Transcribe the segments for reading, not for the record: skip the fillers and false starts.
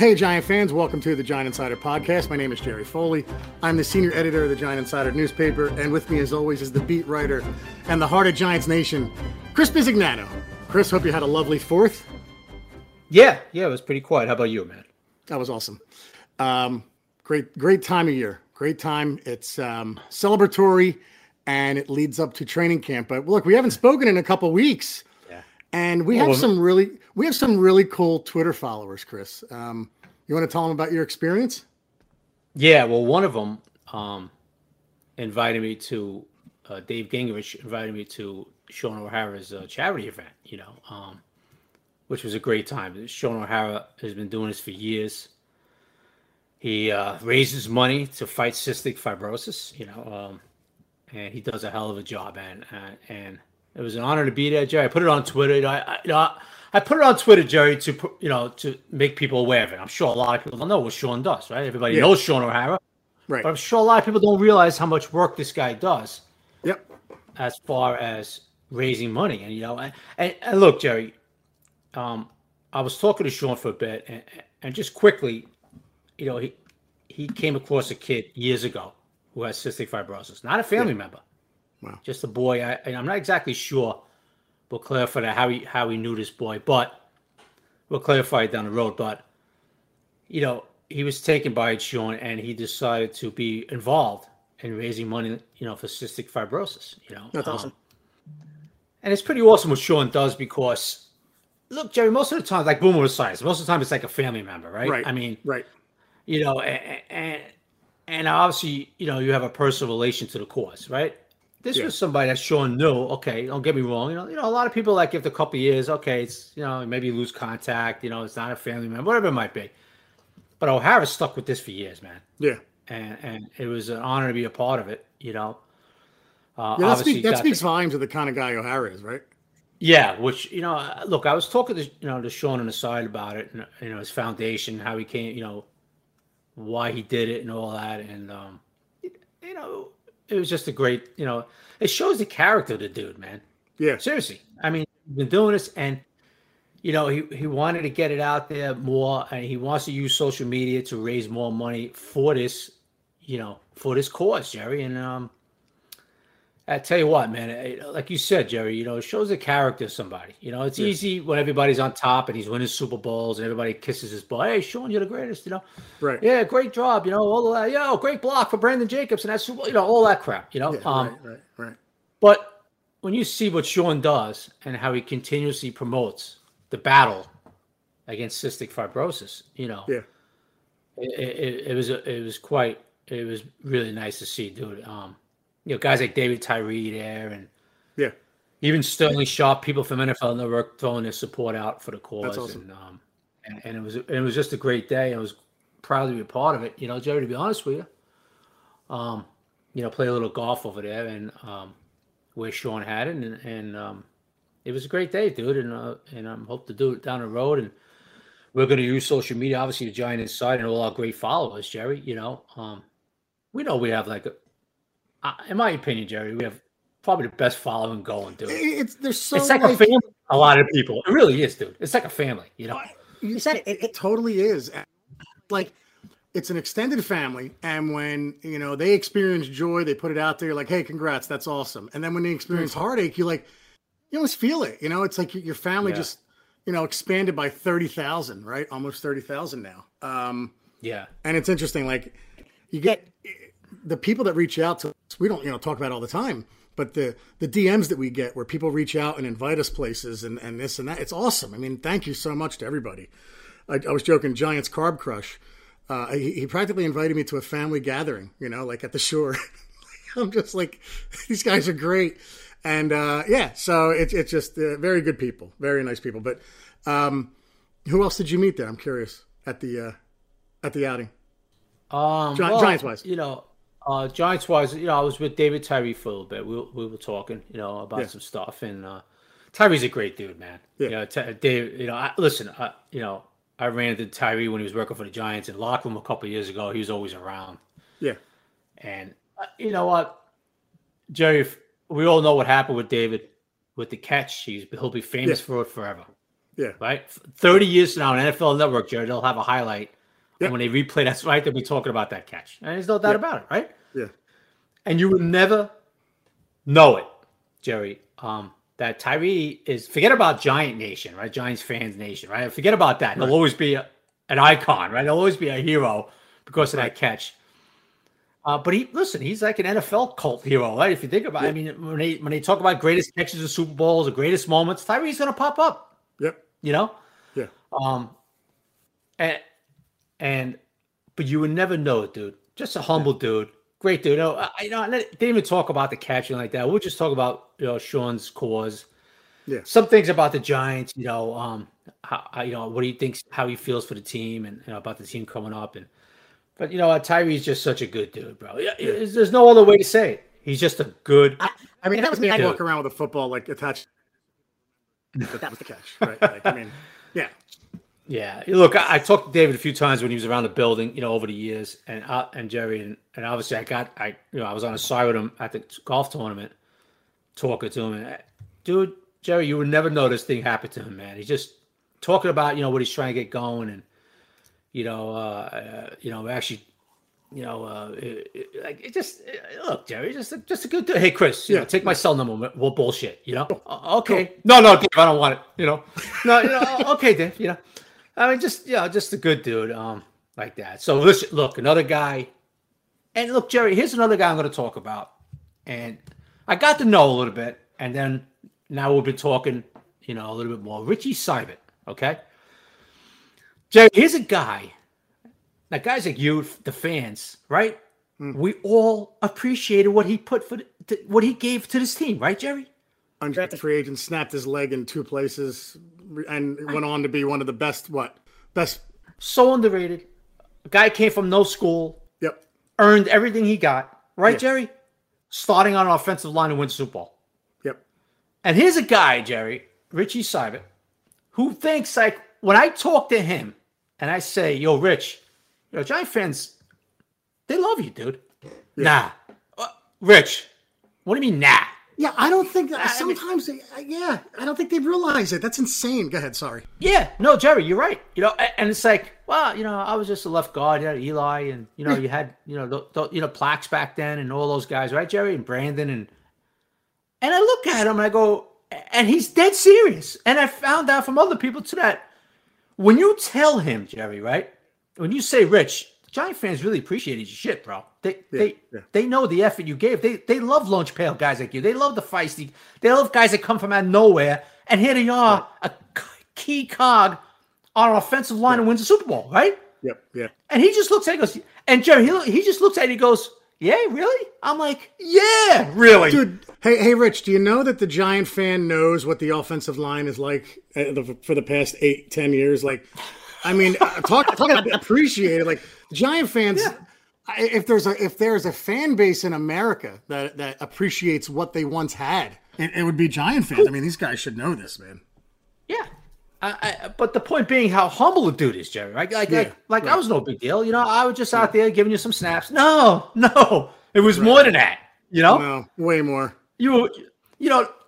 Hey, Giant fans. Welcome to the Giant Insider Podcast. My name is Jerry Foley. I'm the senior editor of the Giant Insider newspaper. And with me, as always, is the beat writer and the heart of Giants Nation, Chris Bizignano. Chris, hope you had a lovely Fourth. Yeah, it was pretty quiet. How about you, man? That was awesome. Great time of year. Great time. It's celebratory, and it leads up to training camp. But look, we haven't spoken in a couple weeks. And we have some really cool Twitter followers, Chris. You want to tell them about your experience? Yeah, well, one of them invited me to Dave Gingrich invited me to Shaun O'Hara's charity event. You know, which was a great time. Shaun O'Hara has been doing this for years. He raises money to fight cystic fibrosis. You know, and he does a hell of a job. And it was an honor to be there, Jerry. I put it on Twitter. I put it on Twitter, Jerry, to make people aware of it. I'm sure a lot of people don't know what Shaun does, right? Everybody knows Shaun O'Hara, right? But I'm sure a lot of people don't realize how much work this guy does. Yep. As far as raising money, and you know, and look, Jerry, I was talking to Shaun for a bit, and just quickly, you know, he came across a kid years ago who has cystic fibrosis, not a family member. Wow. Just a boy. I'm not exactly sure. We'll clarify that how he knew this boy, but we'll clarify it down the road. But you know, he was taken by it, Shaun, and he decided to be involved in raising money, you know, for cystic fibrosis. You know, that's awesome. And it's pretty awesome what Shaun does because, look, Jerry, most of the time, like Boomer was saying, most of the time it's like a family member, right? Right. I mean, right. You know, and obviously, you know, you have a personal relation to the cause, right? This was somebody that Shaun knew. Okay, don't get me wrong. You know, a lot of people like after a couple of years, okay, it's, you know, maybe you lose contact. You know, it's not a family member, whatever it might be. But O'Hara stuck with this for years, man. Yeah, and it was an honor to be a part of it. You know, that speaks volumes of the kind of guy O'Hara is, right? Yeah, which, you know, look, I was talking to, you know, to Shaun on the side about it, and you know, his foundation, how he came, you know, why he did it, and all that, and you know. It was just a great, you know, it shows the character of the dude, man. Yeah. Seriously. I mean, he's been doing this and, you know, he wanted to get it out there more and he wants to use social media to raise more money for this, you know, for this cause, Jerry. And I tell you what, man, like you said, Jerry, you know, it shows the character of somebody. You know, it's easy when everybody's on top and he's winning Super Bowls and everybody kisses his butt. Hey, Shaun, you're the greatest, you know. Right. Yeah, great job, you know. All that, yo, great block for Brandon Jacobs and that's, you know, all that crap, you know. Yeah, right. But when you see what Shaun does and how he continuously promotes the battle against cystic fibrosis, you know, it was really nice to see, dude. You know, guys like David Tyree there and even Sterling Sharp, people from NFL Network throwing their support out for the cause. That's awesome. And it was just a great day. I was proud to be a part of it. You know, Jerry, to be honest with you, you know, play a little golf over there and where Shaun had it, and it was a great day, dude. And I'm hope to do it down the road. And we're going to use social media, obviously, to Giant Insider and all our great followers, Jerry. You know we have like a. In my opinion, Jerry, we have probably the best following going, dude. It's like a family. A lot of people. It really is, dude. It's like a family, you know. You said it totally is. Like, it's an extended family, and when, you know, they experience joy, they put it out there. You're like, hey, congrats, that's awesome. And then when they experience heartache, you're like, you almost feel it. You know, it's like your family just, you know, expanded by 30,000, right? Almost 30,000 now. And it's interesting. Like, you get the people that reach out to us, we don't, you know, talk about it all the time, but the DMs that we get where people reach out and invite us places and this and that, it's awesome. I mean, thank you so much to everybody. I was joking, Giants Carb Crush. He practically invited me to a family gathering, you know, like at the shore. I'm just like, these guys are great. And so it's just very good people, very nice people. But who else did you meet there? I'm curious at the outing. Giants wise, you know. Giants-wise, you know, I was with David Tyree for a little bit. We were talking, you know, about some stuff, and Tyree's a great dude, man. Yeah. You know, Dave, you know, I ran into Tyree when he was working for the Giants in the locker room a couple of years ago. He was always around. Yeah. And you know what, Jerry, we all know what happened with David with the catch. He'll be famous for it forever. Yeah. Right? 30 years from now on NFL Network, Jerry, they'll have a highlight. Yep. And when they replay that's right, they'll be talking about that catch. And there's no doubt about it, right? Yeah. And you would never know it, Jerry, that Tyree is – forget about Giant Nation, right? Giants fans nation, right? Forget about that. Right. He'll always be an icon, right? He'll always be a hero because of that catch. But he's like an NFL cult hero, right? If you think about it, I mean, when they talk about greatest catches of Super Bowls or greatest moments, Tyree's going to pop up. Yep. You know? Yeah. But you would never know it, dude. Just a humble dude. Great dude. No, I didn't even talk about the catching like that. We'll just talk about, Sean's cause. Yeah. Some things about the Giants, how what he thinks, how he feels for the team and about the team coming up. But, Tyree's just such a good dude, bro. Yeah, there's no other way to say it. He's just a good I mean, if that was me, I'd walk around with a football, like, attached. But that was the catch, right? Like, I mean, yeah. Yeah, look, I talked to David a few times when he was around the building, over the years, and Jerry, and obviously I was on a side with him at the golf tournament, talking to him, and dude, Jerry, you would never know this thing happened to him, man. He's just talking about what he's trying to get going, and actually, look, Jerry, just a good dude. Hey, Chris, take my cell number. We'll bullshit, Okay, cool. No, Dave, I don't want it, No, okay, Dave, I mean, just a good dude, like that. So listen, look, another guy, and look, Jerry, here's another guy I'm going to talk about, and I got to know a little bit, and then now we'll be talking, a little bit more. Richie Seubert, okay, Jerry, here's a guy. Now, guys like you, the fans, right? Mm. We all appreciated what he put what he gave to this team, right, Jerry? Undrafted free agent, snapped his leg in two places, and went on to be one of the best. So underrated. A guy came from no school. Yep. Earned everything he got. Right, Jerry? Starting on an offensive line and win Super Bowl. Yep. And here's a guy, Jerry, Richie Seubert, who thinks, like, when I talk to him and I say, yo, Rich, Giant fans, they love you, dude. Yeah. Nah. Rich, what do you mean, nah? Yeah, I don't think that. Sometimes, I don't think they realize it. That's insane. Go ahead. Sorry. Yeah. No, Jerry, you're right. And it's like, well, I was just a left guard. You had Eli, and you had Plax back then, and all those guys, right, Jerry, and Brandon, and I look at him and I go, and he's dead serious. And I found out from other people too that when you tell him, Jerry, right, when you say, Rich, Giant fans really appreciated your shit, bro. They know the effort you gave. They love lunch pail guys like you. They love the feisty. They love guys that come from out of nowhere. And here they are, a key cog on an offensive line and wins the Super Bowl, right? Yep, yeah. And he just looks at it and goes, and Jerry, he just looks at it and goes, yeah, really? I'm like, yeah, really. Dude, hey, Rich, do you know that the Giant fan knows what the offensive line is like for the past 8-10 years? Like, I mean, talk about appreciated. Like, Giant fans, if there's a fan base in America that appreciates what they once had, it would be Giant fans. I mean, these guys should know this, man. Yeah. But the point being how humble the dude is, Jerry, right? I was no big deal. I was just out there giving you some snaps. No. It was more than that, No, way more.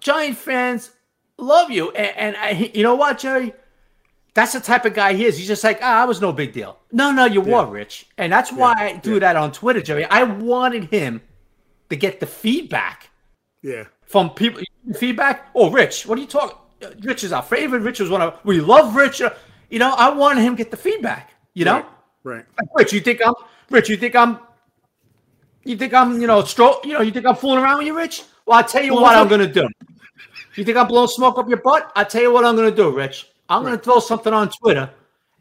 Giant fans love you. And I, you know what, Jerry? That's the type of guy he is. He's just like, I was no big deal. No, you were, Rich. And that's why I do that on Twitter, Jerry. I wanted him to get the feedback from people. Feedback? Oh, Rich, what are you talking? Rich is our favorite. Rich was one of – we love Rich. I wanted him to get the feedback, Right. Like, Rich, you think I'm fooling around with you, Rich? Well, I'll tell you what I'm going to do. You think I'm blowing smoke up your butt? I'll tell you what I'm going to do, Rich. I'm going to throw something on Twitter,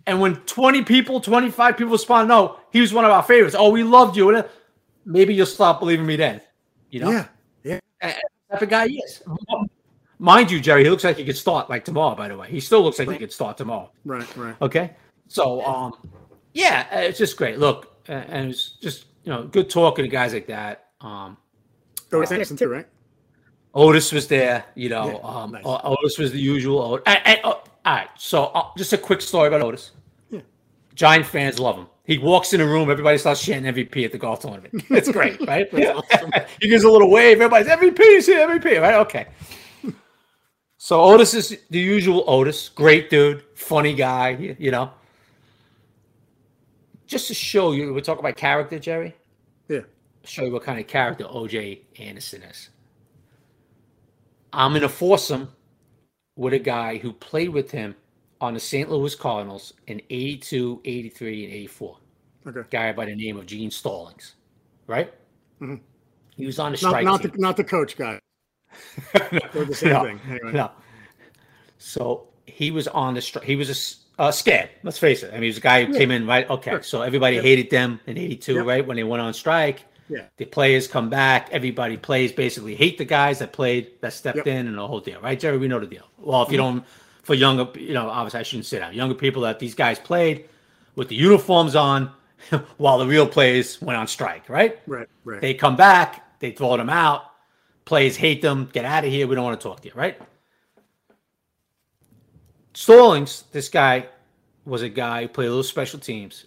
and when 20 people, 25 people respond, no, he was one of our favorites. Oh, we loved you. And maybe you'll stop believing me then. Yeah. And that's the guy he is. Mind you, Jerry, he looks like he could start like tomorrow, by the way. He still looks like he could start tomorrow. Right. Okay? So, it's just great. Look, and it's just, good talking to guys like that. Otis Anderson too, right? Otis was there, nice. Otis was the usual Otis. All right, so just a quick story about Otis. Yeah. Giant fans love him. He walks in a room, everybody starts chanting MVP at the golf tournament. It's great, right? That's awesome. He gives a little wave, everybody's MVP's here, MVP, right? Okay. So Otis is the usual Otis. Great dude. Funny guy, you know. Just to show you, we're talking about character, Jerry. Yeah. Show you what kind of character O.J. Anderson is. I'm in a foursome with a guy who played with him on the St. Louis Cardinals in 82, 83, and 84. Okay. A guy by the name of Gene Stallings, right? Mm-hmm. He was on the strike team. Not the coach guy. They're the same thing. Anyway. No. So he was on the strike. He was a scab. Let's face it. I mean, he was a guy who came in, right? Okay. Sure. So everybody hated them in 82, right? When they went on strike. Yeah. The players come back. Everybody plays basically hate the guys that played, that stepped in, and the whole deal, right, Jerry? We know the deal. Well, if you don't, for younger, you know, obviously I shouldn't say that. Younger people that these guys played with the uniforms on while the real players went on strike, right? Right. They come back. They throw them out. Players hate them. Get out of here. We don't want to talk to you, right? Stallings, this guy, was a guy who played a little special teams.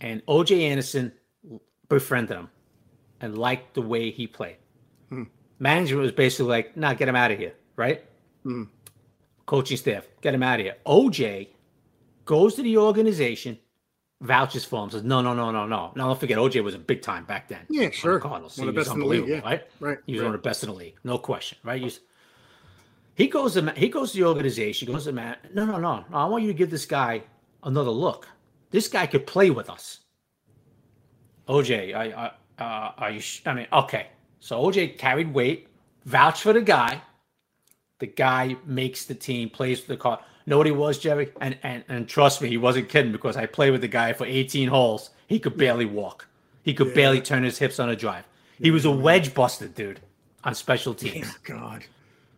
And O.J. Anderson befriended him and liked the way he played. Mm. Management was basically like, nah, get him out of here, right? Mm. Coaching staff, get him out of here. O.J. goes to the organization, vouches for him, says, no. Now, don't forget, O.J. was a big time back then. Yeah, sure. Cardinals. He was unbelievable, right? Right. He was one of the best in the league. No question, right? He goes to the organization, goes to man. No, I want you to give this guy another look. This guy could play with us. O.J., are you? I mean, okay. So O.J. carried weight, vouched for the guy. The guy makes the team, plays for the card. Know what he was, Jerry? And trust me, he wasn't kidding, because I played with the guy for 18 holes. He could barely walk. He could barely turn his hips on a drive. He was a wedge buster, dude, on special teams. Oh, God.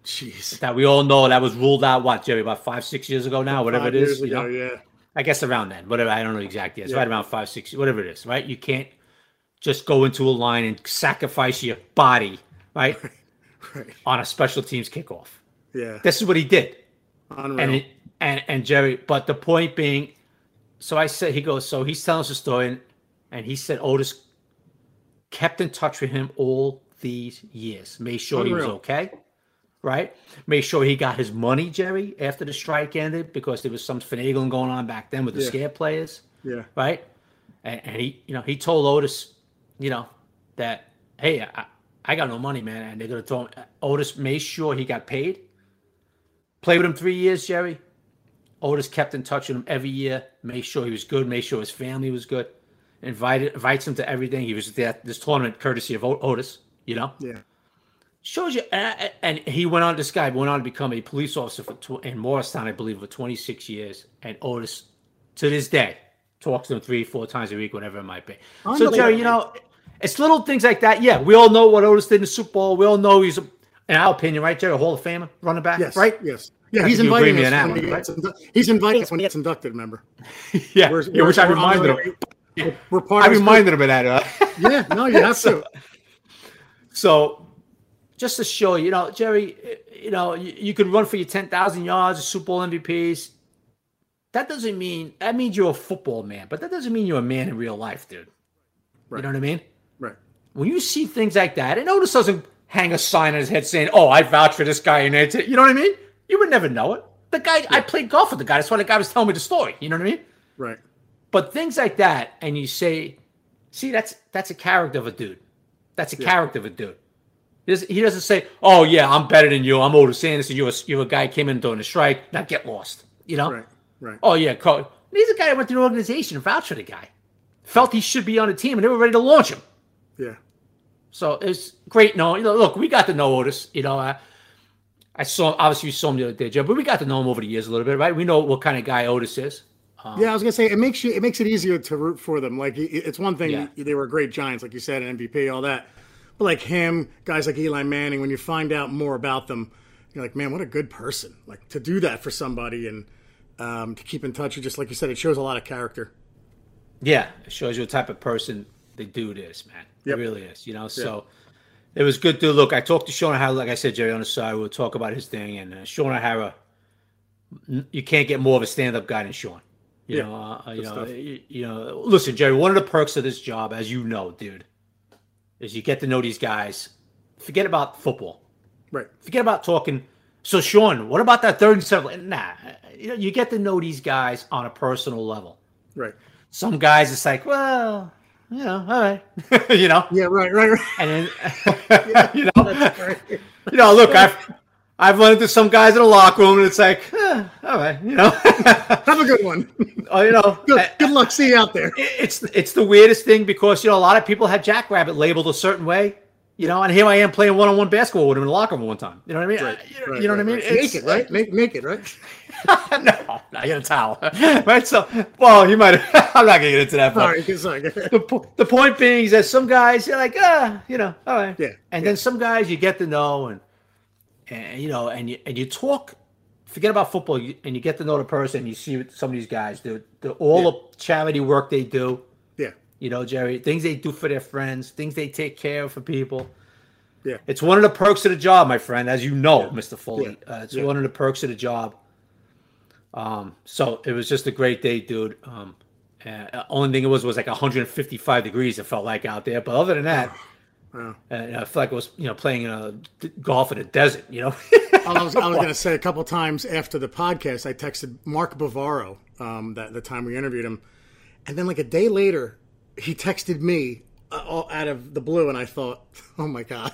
Jeez. That we all know that was ruled out, what, Jerry, about 5-6 years ago now, whatever it is. Ago, you know? Yeah. I guess around then, whatever. I don't know the exact year. It's right around 5-6, whatever it is, right? You can't just go into a line and sacrifice your body, right. on a special teams kickoff. Yeah. This is what he did. Unreal. And Jerry, but the point being, so I said, he goes, so he's telling us a story, and he said Otis kept in touch with him all these years, made sure he was okay, right? Made sure he got his money, Jerry, after the strike ended, because there was some finagling going on back then with the scare players, right? And he, you know, he told Otis, you know, that, hey, I got no money, man, and they're gonna throw him. Otis made sure he got paid. Played with him 3 years, Jerry. Otis kept in touch with him every year, made sure he was good, made sure his family was good, invites him to everything. He was at this tournament courtesy of Otis, you know? Yeah. Shows you, and he went on, this guy went on to become a police officer in Morristown, I believe, for 26 years, and Otis, to this day, talks to him 3-4 times a week, whatever it might be. So, Jerry, you know, it's little things like that. Yeah, we all know what Otis did in the Super Bowl. We all know he's a, in our opinion, right, Jerry, Hall of Famer, running back, right? Yes. Yeah, he's inviting us when he gets inducted, remember? Yeah, which I reminded him. I reminded him of that. Yeah, no, you have to. So, just to show you, you know, Jerry, you know, you could run for your 10,000 yards, Super Bowl MVPs. That doesn't mean, that means you're a football man, but that doesn't mean you're a man in real life, dude. Right. You know what I mean? Right. When you see things like that, and Otis doesn't hang a sign on his head saying, oh, I vouch for this guy, and it's it. You know what I mean? You would never know it. The guy, I played golf with the guy. That's why the guy was telling me the story. You know what I mean? Right. But things like that, and you say, see, that's a character of a dude. That's a character of a dude. He doesn't say, oh, yeah, I'm better than you. I'm Otis Anderson. You're a guy who came in during a strike. Now get lost. You know? Right. Oh, yeah. He's a guy that went to an organization and vouched for the guy. Felt he should be on a team, and they were ready to launch him. Yeah. So it's great. No, you know, look, we got to know Otis. You know, I saw him, obviously you saw him the other day, Joe, but we got to know him over the years a little bit, right? We know what kind of guy Otis is. Yeah, I was gonna say it makes it easier to root for them. Like it's one thing they were great Giants, like you said, an MVP, all that, but like him, guys like Eli Manning, when you find out more about them, you're like, man, what a good person! Like to do that for somebody and to keep in touch. Just like you said, it shows a lot of character. Yeah, it shows you the type of person the dude is, man. It really is, you know. So. It was good, dude. Look, I talked to Shaun O'Hara, like I said, Jerry, on the side. We'll talk about his thing. And Shaun O'Hara, you can't get more of a stand-up guy than Shaun. You know. Listen, Jerry, one of the perks of this job, as you know, dude, is you get to know these guys. Forget about football. Right. Forget about talking So, Shaun, what about that 37? Nah, you get to know these guys on a personal level. Right. Some guys, it's like, well, you know, all right. You know? Yeah, right. And then, yeah, you know, that's right. You know, look, I've run into some guys in the locker room, and it's like, all right, you know. Have a good one. Oh, you know. Good luck. See you out there. It's the weirdest thing because, you know, a lot of people had Jackrabbit labeled a certain way, you know, and here I am playing one-on-one basketball with him in the locker room one time. You know what I mean? Right, you know what I mean? Naked, right? No, not in a towel. Right? So, well, you might have. I'm not going to get into that. Sorry. The point being is that some guys, you're like, you know, all right. Yeah. And then some guys you get to know and you know, and you talk, forget about football, and you get to know the person. And you see what some of these guys do, the charity work they do. Yeah, you know, Jerry, things they do for their friends, things they take care of for people. Yeah, it's one of the perks of the job, my friend, as you know, Mr. Foley. Yeah. It's one of the perks of the job. So it was just a great day, dude. Only thing it was like 155 degrees. It felt like out there, but other than that. Wow. And I feel like I was, you know, playing golf in a desert, you know. I was going to say a couple times after the podcast, I texted Mark Bavaro the time we interviewed him. And then like a day later, he texted me all out of the blue. And I thought, oh, my God.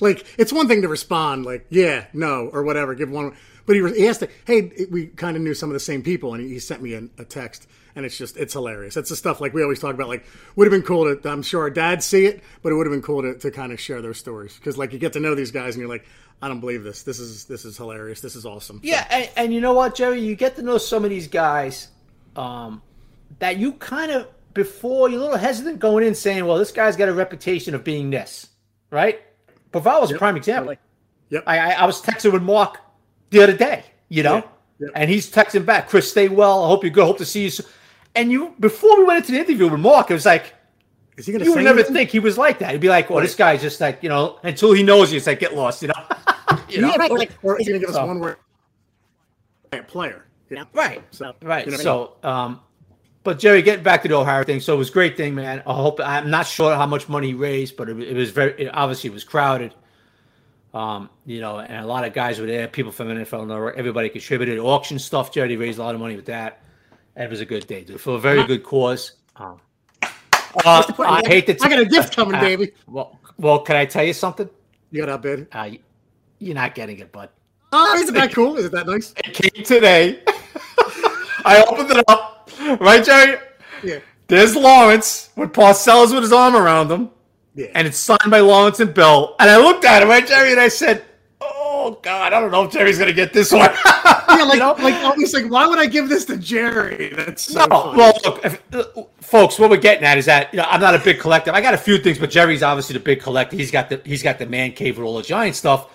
Like, it's one thing to respond like, yeah, no, or whatever. Give one. But he asked, hey, we kind of knew some of the same people. And he sent me a text. And it's just, it's hilarious. That's the stuff like we always talk about, like, would have been cool to, I'm sure our dads see it, but it would have been cool to kind of share those stories. Because, like, you get to know these guys and you're like, I don't believe this. This is hilarious. This is awesome. Yeah, so. And you know what, Jerry? You get to know some of these guys that you kind of, before, you're a little hesitant going in saying, well, this guy's got a reputation of being this, right? Bavaro was a prime example. Yep. I was texting with Mark the other day, you know? Yep. And he's texting back, Chris, stay well. I hope you're good. Hope to see you soon. And before we went into the interview with Mark, it was like, is he gonna you would never think he was like that. He'd be like, well, this guy's just like, you know, until he knows you, it's like, get lost, you know? You know? Right. Or he's going to give us one word. Player. You know? Right. So, right. You know, but Jerry, getting back to the O'Hara thing, so it was a great thing, man. I'm not sure how much money he raised, but it was crowded. You know, and a lot of guys were there, people from NFL Network, everybody contributed. Auction stuff, Jerry raised a lot of money with that. It was a good day, dude, for a very good cause. I hate that. I got a gift coming, baby. Well, can I tell you something? You got outbid. You're not getting it, bud. Oh, isn't that cool? Isn't that nice? It came today. I opened it up, right, Jerry? Yeah. There's Lawrence with Parcells with his arm around him, and it's signed by Lawrence and Bill. And I looked at it, right, Jerry, and I said, "Oh God, I don't know if Jerry's gonna get this one." Yeah, like, you know? Like always, like, why would I give this to Jerry? That's so funny. Well, look, folks, what we're getting at is that, you know, I'm not a big collector. I got a few things, but Jerry's obviously the big collector. He's got the man cave with all the Giant stuff.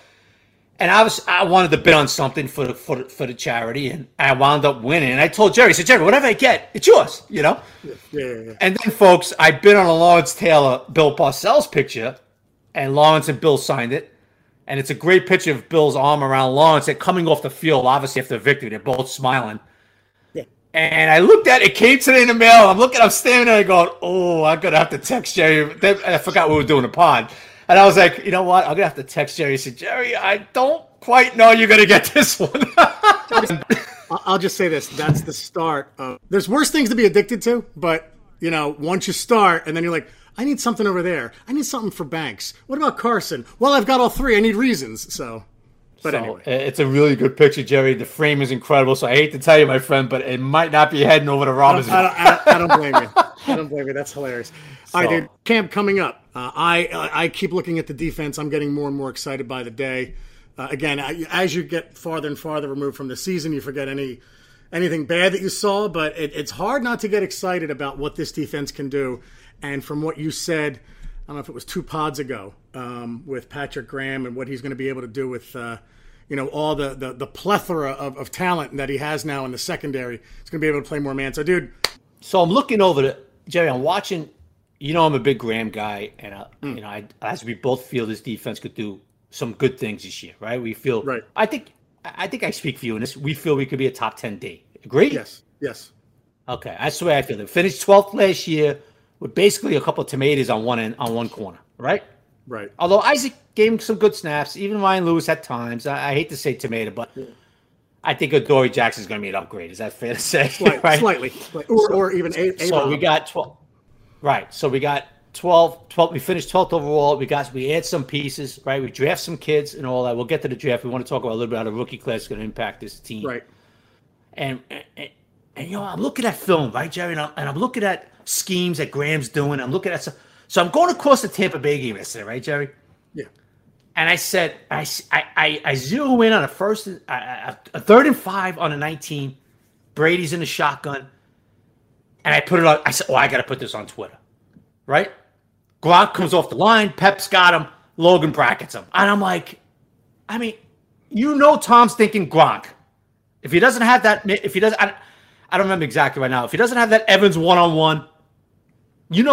And I wanted to bid on something for the charity, and I wound up winning. And I told Jerry, I said, Jerry, whatever I get, it's yours, you know. Yeah. And then, folks, I bid on a Lawrence Taylor, Bill Parcells picture, and Lawrence and Bill signed it. And it's a great picture of Bill's arm around Lawrence. They're coming off the field, obviously, after a victory. They're both smiling. Yeah. And I looked at it. It came today in the mail. I'm standing there going, oh, I'm going to have to text Jerry. I forgot we were doing a pod. And I was like, you know what? I'm going to have to text Jerry. I said, Jerry, I don't quite know you're going to get this one. I'll just say this. That's the start. There's worse things to be addicted to. But, you know, once you start and then you're like, I need something over there. I need something for Banks. What about Carson? Well, I've got all three. I need reasons. So anyway. It's a really good picture, Jerry. The frame is incredible. So I hate to tell you, my friend, but it might not be heading over to Robinson. I don't blame you. I don't blame you. That's hilarious. So. All right, dude. Camp coming up. I keep looking at the defense. I'm getting more and more excited by the day. Again, as you get farther and farther removed from the season, you forget anything bad that you saw. But it's hard not to get excited about what this defense can do. And from what you said, I don't know if it was 2 pods ago, with Patrick Graham and what he's going to be able to do with, you know, all the plethora of talent that he has now in the secondary. He's going to be able to play more man. So, dude. So I'm looking over to Jerry. I'm watching. You know, I'm a big Graham guy, and you know, as we both feel this defense could do some good things this year, right? We feel. Right. I think I speak for you in this. We feel we could be a top 10 D. Agree? Yes. Okay, that's the way I feel. They finished 12th last year. With basically a couple of tomatoes on one corner, right? Right. Although Isaac gave him some good snaps, even Ryan Lewis at times. I hate to say tomato, but I think Adoree Jackson is going to be an upgrade. Is that fair to say? Slightly. Or even a so we got 12. Right. So we got 12. We finished 12th overall. We add some pieces, right? We draft some kids and all that. We'll get to the draft. We want to talk about a little bit how the rookie class is going to impact this team. Right. And you know, I'm looking at film, right, Jerry? And I'm looking at schemes that Graham's doing. I'm looking at some. So I'm going across the Tampa Bay game yesterday, right, Jerry? Yeah. And I said, I zero in on a 3rd and 5 on a 19. Brady's in the shotgun. And I put it on. I said, oh, I got to put this on Twitter, right? Gronk comes off the line. Pep's got him. Logan brackets him. And I'm like, I mean, you know Tom's thinking Gronk. If he doesn't have that, I don't remember exactly right now. If he doesn't have that Evans one-on-one, he's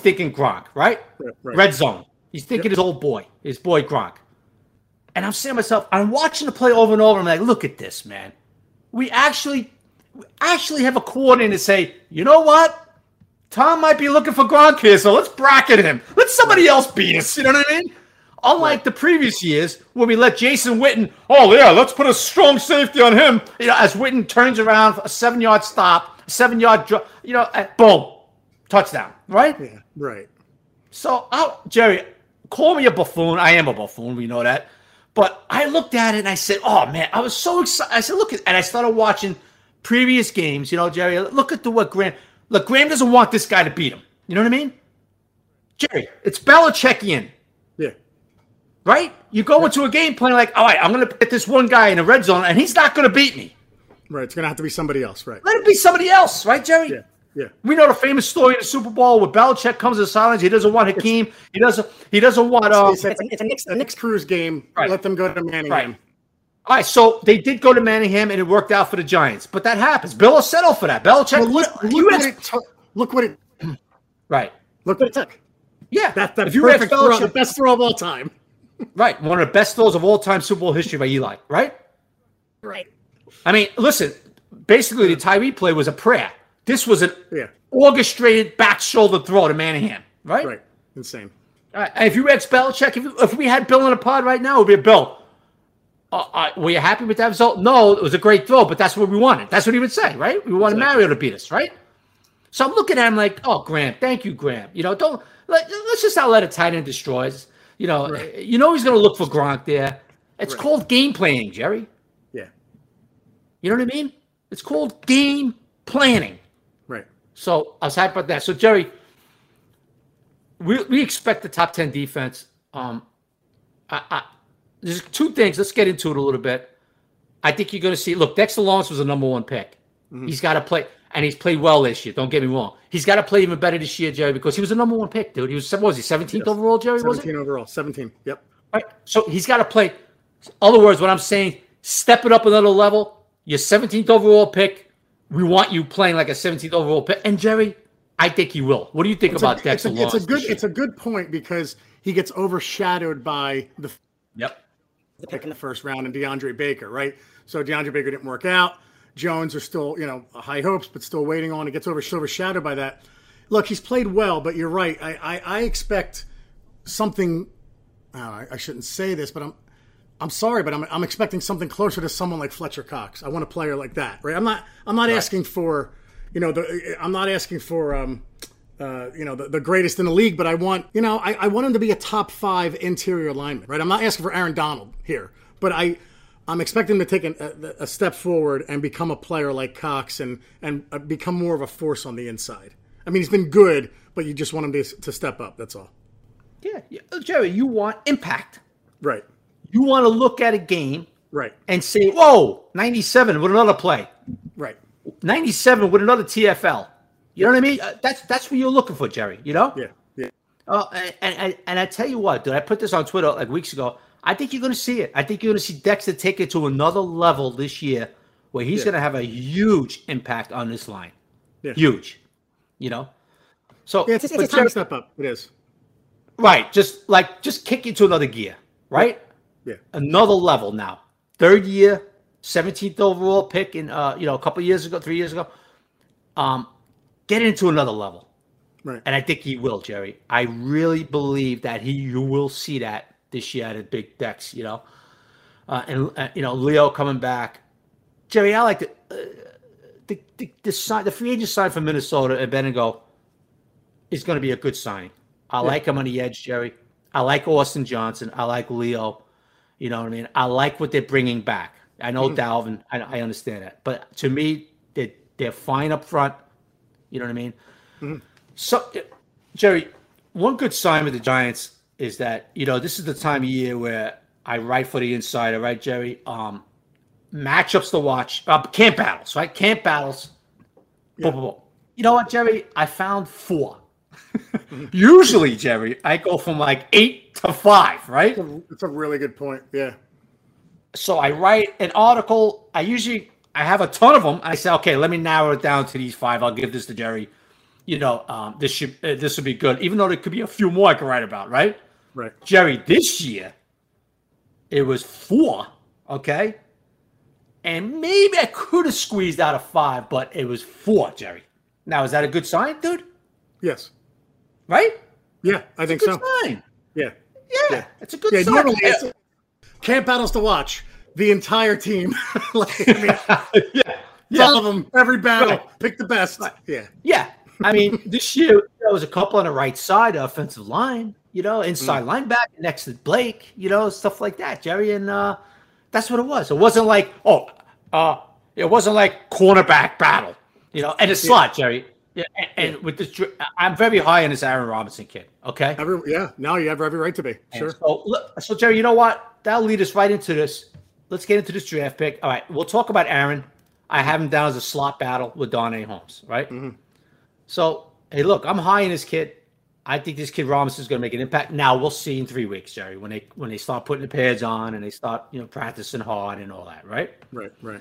thinking Gronk, right? Red zone. He's thinking his old boy, his boy Gronk. And I'm saying to myself, I'm watching the play over and over. I'm like, look at this, man. We actually have a coordinator to say, you know what? Tom might be looking for Gronk here, so let's bracket him. Let somebody else beat us. You know what I mean? Unlike the previous years when we let Jason Witten, oh, yeah, let's put a strong safety on him. You know, as Witten turns around, for a 7-yard stop, 7-yard drop, you know, boom, touchdown, right? Yeah, right. So, Jerry, call me a buffoon. I am a buffoon. We know that. But I looked at it and I said, oh, man, I was so excited. I said, look, and I started watching previous games. You know, Jerry, look at what Graham. Look, Graham doesn't want this guy to beat him. You know what I mean? Jerry, it's Belichickian. Right? You go into a game plan like, all right, I'm going to get this one guy in the red zone, and he's not going to beat me. Right. It's going to have to be somebody else, right? Let it be somebody else, right, Jerry? Yeah. Yeah. We know the famous story in the Super Bowl where Belichick comes to silence. He doesn't want Hakeem. He doesn't want it's a Knicks Cruz game. Right. Let them go to Manningham. Right. All right, so they did go to Manningham, and it worked out for the Giants. But that happens. Bill will settle for that. Belichick. Well, look what it took. Yeah. That's perfect throw, the best throw of all time. Right. One of the best throws of all time Super Bowl history by Eli, right? Right. I mean, listen, basically the Tyree play was a prayer. This was an orchestrated back shoulder throw to Manningham, right? Right. Insane. All right. And if you ask Belichick, if we had Bill in a pod right now, it would be a Bill. Were you happy with that result? No, it was a great throw, but that's what we wanted. That's what he would say, right? We wanted Mario to beat us, right? So I'm looking at him like, oh, Graham, thank you, Graham. You know, let's just not let a tight end destroy us. You know, You know he's going to look for Gronk there. It's called game planning, Jerry. Yeah. You know what I mean? It's called game planning. Right. So I was happy about that. So, Jerry, we expect the top 10 defense. There's two things. Let's get into it a little bit. I think you're going to see – look, Dexter Lawrence was the number 1 pick. Mm-hmm. He's got to play – and he's played well this year. Don't get me wrong. He's got to play even better this year, Jerry, because he was the number 1 pick, dude. He was 17th overall, Jerry? 17 overall. 17. Yep. Right. So he's got to play. In other words, what I'm saying, step it up another level. Your 17th overall pick. We want you playing like a 17th overall pick. And Jerry, I think he will. What do you think about Dexter Lawrence? It's a good point because he gets overshadowed by the pick in the first round and DeAndre Baker, right? So DeAndre Baker didn't work out. Jones are still, you know, high hopes, but still waiting on. It gets overshadowed by that. Look, he's played well, but you're right. I expect something. I shouldn't say this, but I'm sorry, but I'm expecting something closer to someone like Fletcher Cox. I want a player like that, right? I'm not asking for, you know, the greatest in the league, but I want, you know, I want him to be a top 5 interior lineman, right? I'm not asking for Aaron Donald here, but I'm expecting him to take a step forward and become a player like Cox and become more of a force on the inside. I mean, he's been good, but you just want him to step up. That's all. Yeah. Jerry, you want impact. Right. You want to look at a game. Right. And say, whoa, 97 with another play. Right. 97 with another TFL. You know what I mean? That's what you're looking for, Jerry, you know? Yeah. Yeah. And I tell you what, dude, I put this on Twitter like weeks ago. I think you're going to see it. I think you're going to see Dexter take it to another level this year where he's going to have a huge impact on this line. Yeah. Huge. You know? So it's a step up. It is. Right. Just kick you to another gear. Right? Yeah. Another level now. 3rd year, 17th overall pick in, a couple of years ago, 3 years ago. Get into another level. Right. And I think he will, Jerry. I really believe that you will see that this year at a big Dex, you know. Leo coming back. Jerry, I like the free agent sign from Minnesota and Bendigo is going to be a good signing. I like him on the edge, Jerry. I like Austin Johnson. I like Leo. You know what I mean? I like what they're bringing back. I know Dalvin. I understand that. But to me, they're fine up front. You know what I mean? Mm-hmm. So, Jerry, one good sign with the Giants is that, you know, this is the time of year where I write for the insider, right, Jerry? Matchups to watch. Camp battles, right? Camp battles. Yeah. Boom. You know what, Jerry? I found 4. Usually, Jerry, I go from like 8 to 5, right? That's a really good point. Yeah. So I write an article. I have a ton of them. I say, okay, let me narrow it down to these 5. I'll give this to Jerry. You know, this would be good, even though there could be a few more I could write about, right? Right. Jerry, this year, it was 4, okay? And maybe I could have squeezed out a 5, but it was 4, Jerry. Now, is that a good sign, dude? Yes. Right? Yeah, I think so. It's a good sign. Yeah. Yeah, it's a good sign. Normally, camp battles to watch. The entire team. All of them, every battle. Right. Pick the best. Yeah. Yeah. I mean, this year there was a couple on the right side, offensive line, you know, inside linebacker next to Blake, you know, stuff like that, Jerry. And that's what it was. It wasn't like, it wasn't like cornerback battle, you know, and a slot, Jerry. Yeah. And with this, I'm very high on this Aaron Robinson kid. Okay. Now you have every right to be. Sure. So, Jerry, you know what? That'll lead us right into this. Let's get into this draft pick. All right. We'll talk about Aaron. I have him down as a slot battle with Darnay Holmes, right? Mm-hmm. So, hey, look, I'm high on this kid. I think this kid Robinson is going to make an impact. Now, we'll see in 3 weeks, Jerry, when they start putting the pads on and they start, you know, practicing hard and all that, right? Right, right.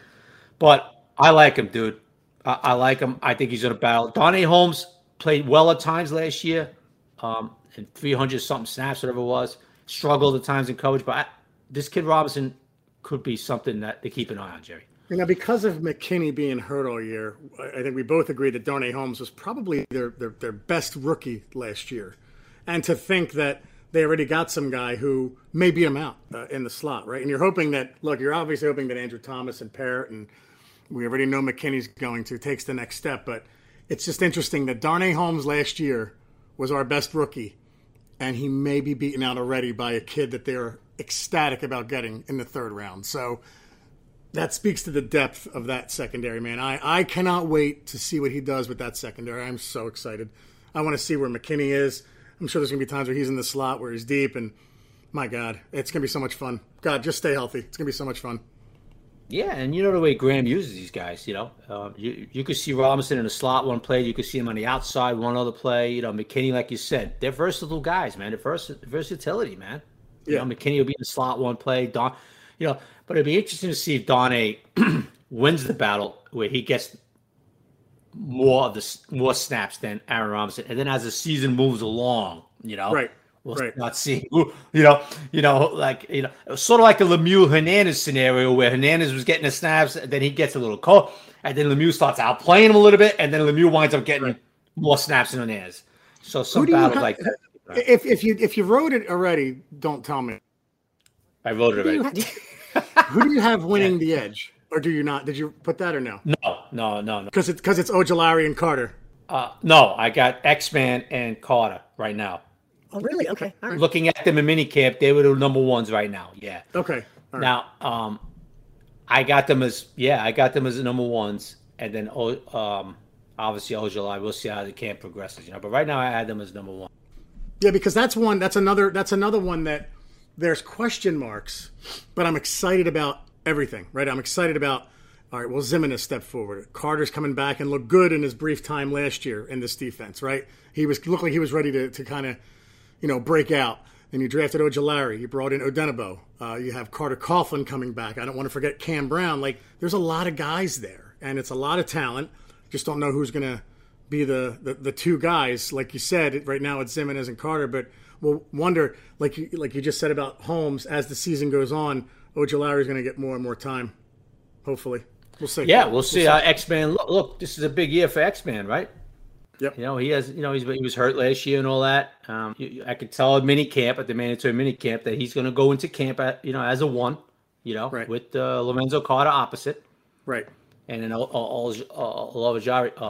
But I like him, dude. I like him. I think he's going to battle. Darnay Holmes played well at times last year, in 300-something snaps, whatever it was. Struggled at times in coverage. But this kid Robinson could be something that they keep an eye on, Jerry. Now, because of McKinney being hurt all year, I think we both agree that Darnay Holmes was probably their best rookie last year. And to think that they already got some guy who may beat him out in the slot, right? And you're hoping that, look, you're obviously hoping that Andrew Thomas and Parrott, and we already know McKinney's going to, takes the next step. But it's just interesting that Darnay Holmes last year was our best rookie, and he may be beaten out already by a kid that they're ecstatic about getting in the 3rd round. So that speaks to the depth of that secondary, man. I cannot wait to see what he does with that secondary. I'm so excited. I want to see where McKinney is. I'm sure there's going to be times where he's in the slot, where he's deep, and my God, it's going to be so much fun. God, just stay healthy. It's going to be so much fun. Yeah, and you know the way Graham uses these guys, you know. You could see Robinson in the slot one play. You could see him on the outside one other play. You know, McKinney, like you said, they're versatile guys, man. They're versatility, man. Yeah. You know, McKinney will be in the slot one play. You know, but it'd be interesting to see if Darnay wins the battle where he gets more snaps than Aaron Robinson, and then as the season moves along, you know, we'll not see who, sort of like the Lemieux Hernandez scenario where Hernandez was getting the snaps, and then he gets a little cold, and then Lemieux starts outplaying him a little bit, and then Lemieux winds up getting more snaps than Hernandez. So some battles like that. If you wrote it already, don't tell me. I wrote it already. Who do you have winning the edge, or do you not? Did you put that or no? No. Because it's Ojulari and Carter. No, I got X-Man and Carter right now. Oh, really? Okay. All right. Looking at them in minicamp, they were the number 1s right now. Yeah. Okay. All right. Now, I got them as the number 1s, and then obviously Ojulari. We'll see how the camp progresses, you know. But right now, I had them as number 1. Yeah, because that's another one that. There's question marks, but I'm excited about everything, right? I'm excited about, all right, well, Ximines stepped forward. Carter's coming back and looked good in his brief time last year in this defense, right? He looked like he was ready to kind of, you know, break out. Then you drafted Ojulari. You brought in Odenigbo. You have Carter Coughlin coming back. I don't want to forget Cam Brown. Like, there's a lot of guys there, and it's a lot of talent. Just don't know who's going to be the two guys. Like you said, right now it's Ximines and Carter, but we'll wonder, like you just said about Holmes, as the season goes on, Ojulari is going to get more and more time, hopefully. We'll see. Yeah, we'll see. X-Man, look, this is a big year for X-Man, right? Yep. You know, he has, you know, he was hurt last year and all that. I could tell at mini camp, at the mandatory mini camp, that he's going to go into camp at, you know, as a one, you know, right, with Lorenzo Carter opposite. Right. And then Ojulari,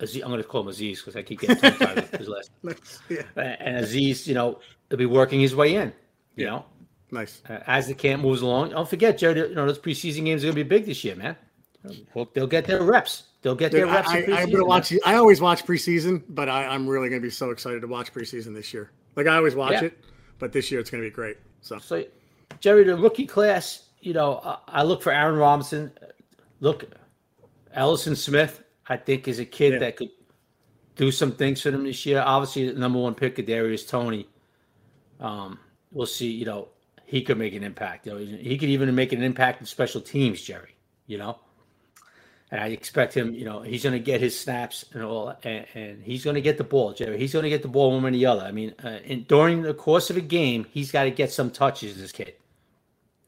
Aziz, I'm going to call him Aziz because I keep getting tired of his last name. Yeah. And Aziz, you know, he'll be working his way in, you know. Nice. As the camp moves along, don't forget, Jerry, you know, those preseason games are going to be big this year, man. They'll get their reps. They'll get their reps. I always watch preseason, but I'm really going to be so excited to watch preseason this year. Like, I always watch it, but this year it's going to be great. So, Jerry, the rookie class, you know, I look for Aaron Robinson. Look, Ellison Smith, I think, is a kid that could do some things for them this year. Obviously, the number one pick, Kadarius Toney. We'll see, you know, he could make an impact. You know, he could even make an impact in special teams, Jerry, you know. And I expect him, you know, he's going to get his snaps and all, and he's going to get the ball, Jerry. He's going to get the ball one way or the other. I mean, during the course of a game, he's got to get some touches, this kid.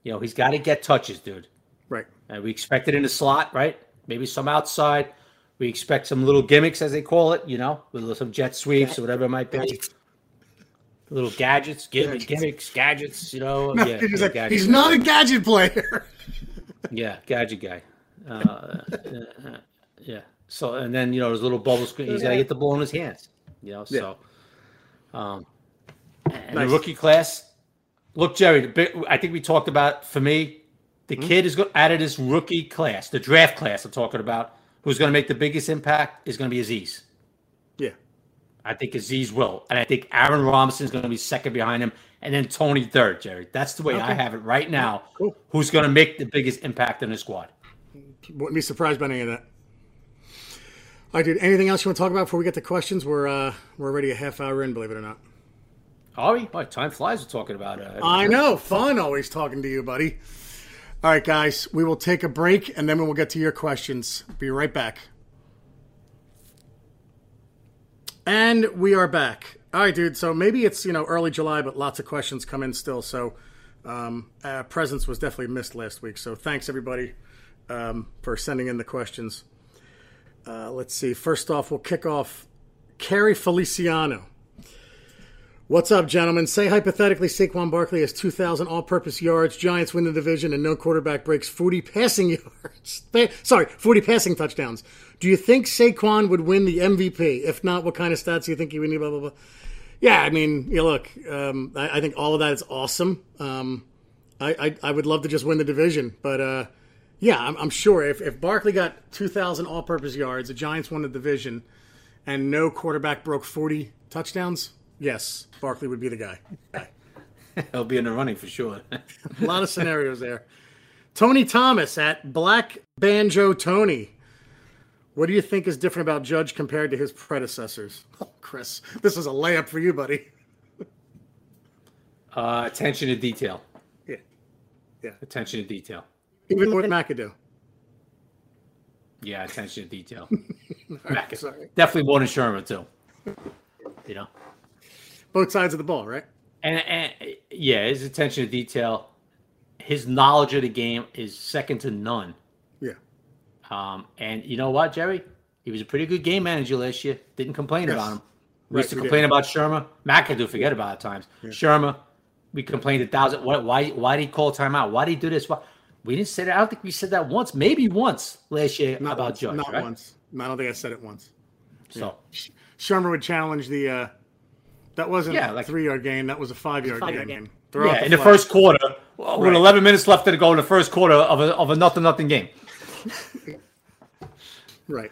You know, he's got to get touches, dude. Right. And we expect it in the slot, right? Maybe some outside. We expect some little gimmicks, as they call it, you know, with some jet sweeps or whatever it might be. Little gadgets, gimmicks, gadgets, you know. No, yeah, he's, like, he's not a gadget player. Yeah, gadget guy. Yeah. So, and then, you know, his little bubble screen, he's got to get the ball in his hands, you know. So, the rookie class. Look, Jerry, I think we talked about, for me, the kid is out of this rookie class, the draft class I'm talking about, who's going to make the biggest impact is going to be Aziz. Yeah. I think Aziz will. And I think Aaron Robinson is going to be second behind him. And then Toney third, Jerry. That's the way I have it right now. Cool. Who's going to make the biggest impact on the squad? Wouldn't be surprised by any of that. All right, dude. Anything else you want to talk about before we get to questions? We're already a half hour in, believe it or not. All right. Oh, time flies. We're talking about I know. Fun always talking to you, buddy. All right, guys, we will take a break, and then we will get to your questions. Be right back. And we are back. All right, dude, so maybe it's, you know, early July, but lots of questions come in still. So presence was definitely missed last week. So thanks, everybody, for sending in the questions. Let's see. First off, we'll kick off Carrie Feliciano. What's up, gentlemen? Say hypothetically Saquon Barkley has 2,000 all-purpose yards, Giants win the division, and no quarterback breaks 40 passing touchdowns. Do you think Saquon would win the MVP? If not, what kind of stats do you think he would need? Blah, blah, blah. Yeah, I mean, yeah, look, I think all of that is awesome. I would love to just win the division, but yeah, I'm sure if Barkley got 2,000 all-purpose yards, the Giants won the division, and no quarterback broke 40 touchdowns, yes, Barkley would be the guy. He'll be in the running for sure. A lot of scenarios there. Tony Thomas at Black Banjo Tony. What do you think is different about Judge compared to his predecessors? Oh, Chris, this is a layup for you, buddy. Attention to detail. Yeah. Attention to detail. Even more than McAdoo. Yeah, attention to detail. Right, sorry. Definitely more than Sherman, too. You know? Both sides of the ball, right? And yeah, his attention to detail, his knowledge of the game is second to none. Yeah. And you know what, Jerry? He was a pretty good game manager last year. Didn't complain about him. We used to complain about Shermer. McAdoo, forget about it at times. Yeah. Shermer, we complained 1,000. Why did he call timeout? Why did he do this? Why? We didn't say that. I don't think we said that once. Maybe once last year not about once, Judge. Not right? Once. I don't think I said it once. So Shermer would challenge the – that wasn't a 3-yard game. That was a 5-yard game. Yeah, in the first quarter, with 11 minutes left to go in the first quarter of a nothing game. Right.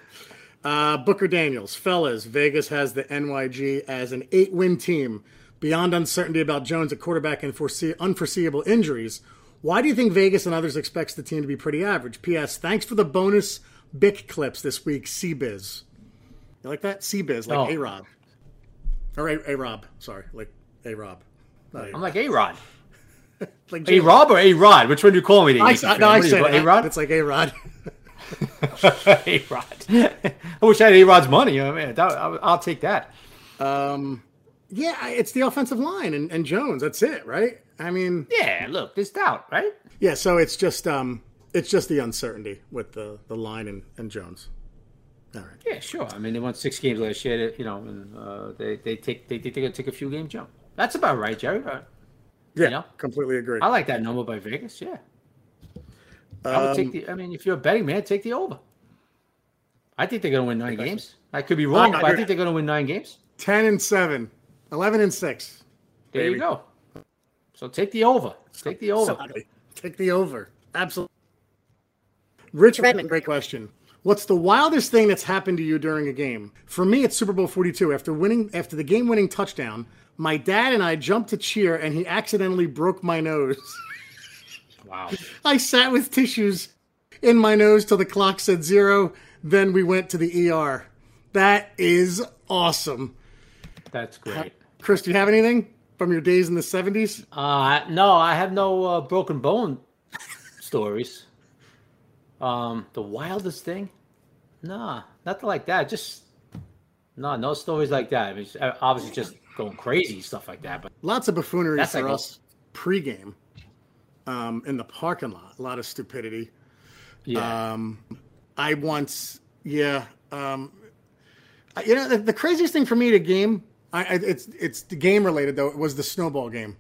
Booker Daniels, fellas, Vegas has the NYG as an 8-win team. Beyond uncertainty about Jones at quarterback and unforeseeable injuries, why do you think Vegas and others expects the team to be pretty average? P.S. Thanks for the bonus Bic clips this week, C-Biz. You like that? C-Biz, like A-Rob. Or A-Rob. Sorry. Like A-Rob. I'm like A-Rod. Like A-Rob or A-Rod? Which one do you call me? I said A-Rod. It's like A-Rod. A-Rod. I wish I had A-Rod's money. I mean, I'll take that. Yeah, it's the offensive line and Jones. That's it, right? I mean. Yeah, look, there's doubt, right? Yeah, so it's just the uncertainty with the line and Jones. All right. Yeah, sure. I mean, they won 6 games last year, you know, and they take a few game jump. That's about right, Jerry. Yeah, you know? Completely agree. I like that number by Vegas. Yeah, I would take the. I mean, if you're a betting man, take the over. I think they're going to win 9 games. I could be wrong, but I think they're going to win 9 games. 10-7, 11-6. There baby. You go. So take the over. Take the over. Sorry. Take the over. Absolutely. Rich Redmond, great question. What's the wildest thing that's happened to you during a game? For me, it's Super Bowl 42. After the game-winning touchdown, my dad and I jumped to cheer, and he accidentally broke my nose. Wow. I sat with tissues in my nose till the clock said 0. Then we went to the ER. That is awesome. That's great. Chris, do you have anything from your days in the 70s? No, I have no broken bone stories. The wildest thing? Nah, nothing like that. Just, no stories like that. I mean, obviously just going crazy, stuff like that. But lots of buffoonery for us pregame in the parking lot. A lot of stupidity. Yeah. The craziest thing for me to game, it's game related though, it was the snowball game.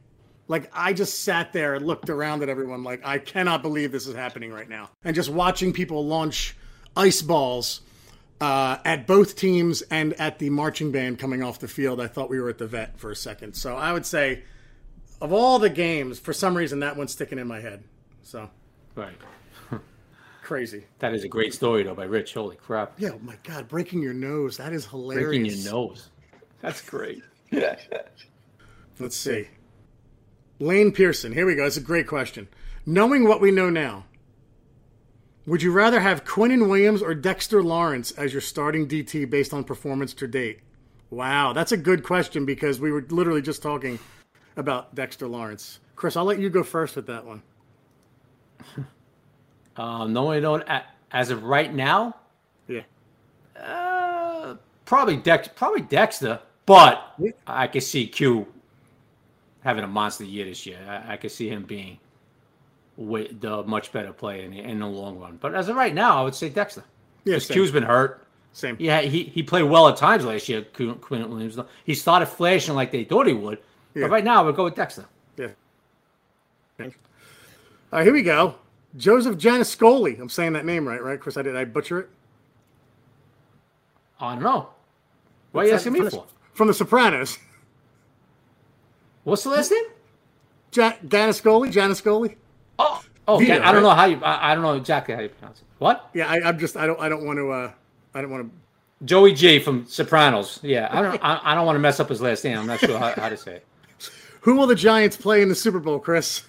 Like, I just sat there and looked around at everyone like, I cannot believe this is happening right now. And just watching people launch ice balls at both teams and at the marching band coming off the field. I thought we were at the vet for a second. So I would say, of all the games, for some reason, that one's sticking in my head. So, right. Crazy. That is a great story, though, by Rich. Holy crap. Yeah, oh my God, breaking your nose. That is hilarious. Breaking your nose. That's great. Let's see. Lane Pearson. Here we go. It's a great question. Knowing what we know now, would you rather have Quinnen Williams or Dexter Lawrence as your starting DT based on performance to date? Wow, that's a good question because we were literally just talking about Dexter Lawrence. Chris, I'll let you go first with that one. Knowing what we know as of right now, yeah, probably Dexter, but I can see Q having a monster year this year. I could see him being the much better player in the long run. But as of right now, I would say Dexter. Yeah, Q's been hurt. Same. Yeah, he played well at times last year, Quinnen Williams. He started flashing like they thought he would. Yeah. But right now, I would go with Dexter. Yeah. All right, here we go. Joseph Janiscoli. I'm saying that name right, Chris? Did I butcher it? I don't know. What are you asking me for? From The Sopranos. What's the last name? Janiscoli. Oh, Vito, I don't know how you. I don't know exactly how you pronounce it. What? Yeah, I'm just. I don't want to. Joey G from Sopranos. Yeah, I don't. I don't want to mess up his last name. I'm not sure how to say it. Who will the Giants play in the Super Bowl, Chris?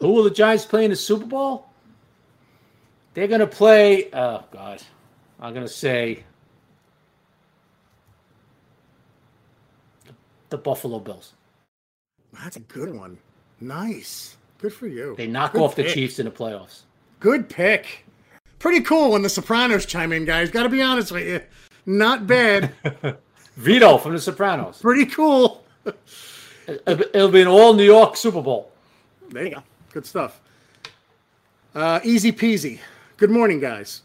Who will the Giants play in the Super Bowl? They're gonna play. Oh God, I'm gonna say. The Buffalo Bills. That's a good one. Nice. Good for you. They knock off the Chiefs in the playoffs. Good pick. Pretty cool when the Sopranos chime in, guys. Got to be honest with you. Not bad. Vito from the Sopranos. Pretty cool. It'll be an all New York Super Bowl. There you go. Good stuff. Easy peasy. Good morning, guys.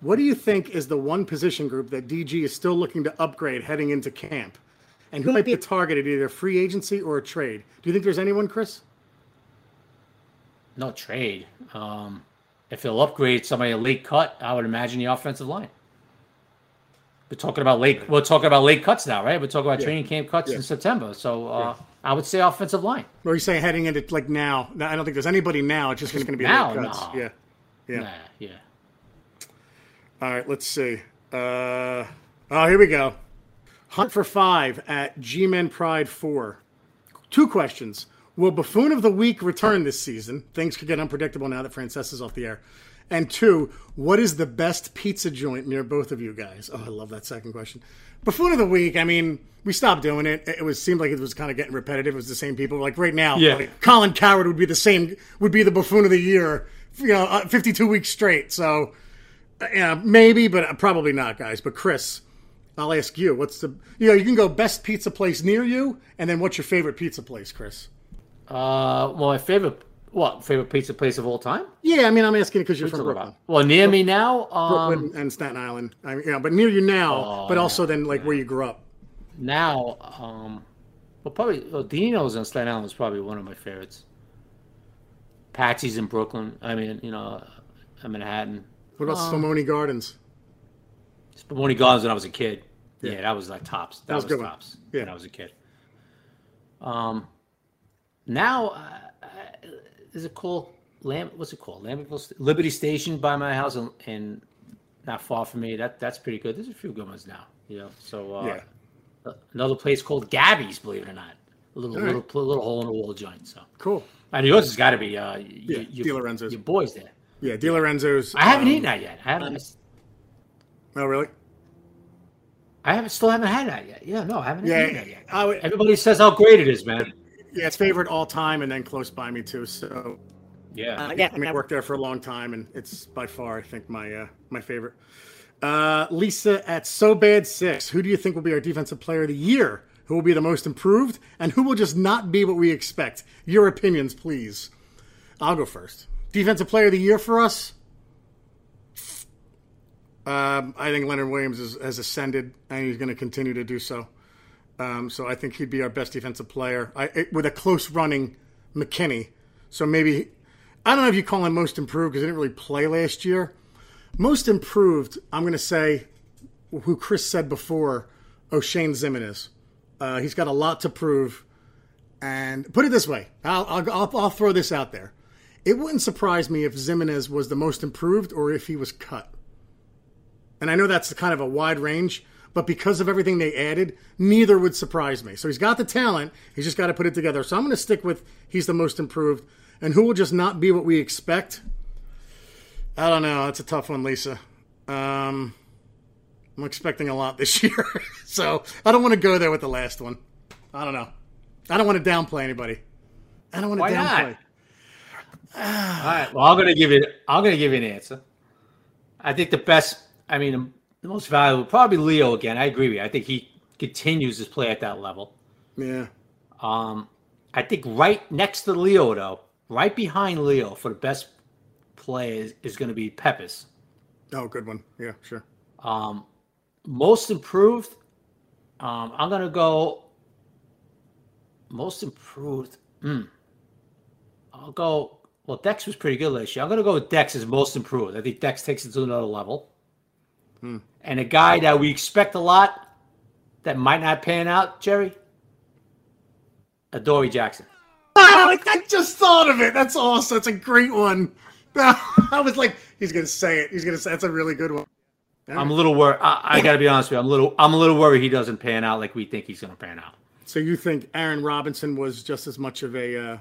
What do you think is the one position group that DG is still looking to upgrade heading into camp? And who might be targeted, either free agency or a trade? Do you think there's anyone, Chris? No trade. If they'll upgrade somebody a late cut, I would imagine the offensive line. We're talking about late cuts now, right? We're talking about training camp cuts in September. So I would say offensive line. What are you saying heading into like now? No, I don't think there's anybody now. It's just going to be now, late cuts. No. Yeah. Nah, yeah. All right. Let's see. Here we go. Hunt for 5 at G-Men Pride 4. 2 questions. Will Buffoon of the Week return this season? Things could get unpredictable now that Francesa's off the air. And 2, what is the best pizza joint near both of you guys? Oh, I love that second question. Buffoon of the Week, I mean, we stopped doing it. It seemed like it was kind of getting repetitive. It was the same people. Like right now, Colin Cowherd would be the Buffoon of the Year, 52 weeks straight. So maybe, but probably not, guys. But Chris, I'll ask you, you can go best pizza place near you, and then what's your favorite pizza place, Chris? Well, my favorite What, favorite pizza place of all time? Yeah, I mean, I'm asking because you're from Brooklyn. Well, near me now? Brooklyn and Staten Island. I mean, you know, but near you now, but also then like where you grew up. Now, well, probably Dino's on Staten Island is probably one of my favorites. Patsy's in Brooklyn. I mean, you know, in Manhattan. What about Spumoni Gardens? Spumoni Gardens when I was a kid. Yeah, that was like tops. That was good tops when I was a kid. Now, is it called what's it called? Lambertville Liberty Station by my house and not far from me. That's pretty good. There's a few good ones now. You know, so another place called Gabby's, believe it or not, a little hole in the wall joint. So cool. And yours has got to be Di Lorenzo's. Your boys there. Yeah, Di Lorenzo's. I haven't eaten that yet. I haven't. Oh, really? I still haven't had that yet. Yeah, no, I haven't eaten that yet. Everybody says how great it is, man. Yeah, it's favorite all time, and then close by me too. So, I mean, I worked there for a long time, and it's by far, I think, my favorite. Lisa at So Bad 6. Who do you think will be our defensive player of the year? Who will be the most improved, and who will just not be what we expect? Your opinions, please. I'll go first. Defensive player of the year for us. I think Leonard Williams has ascended, and he's going to continue to do so. So I think he'd be our best defensive player with a close running McKinney. So maybe, I don't know if you call him most improved because he didn't really play last year. Most improved, I'm going to say, who Chris said before, O'Shane Ximines. He's got a lot to prove. And put it this way, I'll throw this out there. It wouldn't surprise me if Ximines was the most improved or if he was cut. And I know that's kind of a wide range, but because of everything they added, neither would surprise me. So he's got the talent. He's just got to put it together. So I'm going to stick with he's the most improved. And who will just not be what we expect? I don't know. That's a tough one, Lisa. I'm expecting a lot this year. So I don't want to go there with the last one. I don't know. I don't want to downplay anybody. I don't want to downplay. All right. Well, I'm going to give you an answer. I think the most valuable, probably Leo again. I agree with you. I think he continues his play at that level. Yeah. I think right next to Leo, though, right behind Leo for the best play is going to be Peppers. Oh, good one. Yeah, sure. Most improved, I'm going to go most improved. I'll go, well, Dex was pretty good last year. I'm going to go with Dex as most improved. I think Dex takes it to another level. And a guy that we expect a lot that might not pan out, Jerry, Adoree Jackson. Oh, I just thought of it. That's awesome. That's a great one. I was like, he's going to say it. He's going to say that's a really good one. Yeah. I'm a little worried. I got to be honest with you. I'm a little worried he doesn't pan out like we think he's going to pan out. So you think Aaron Robinson was just as much of a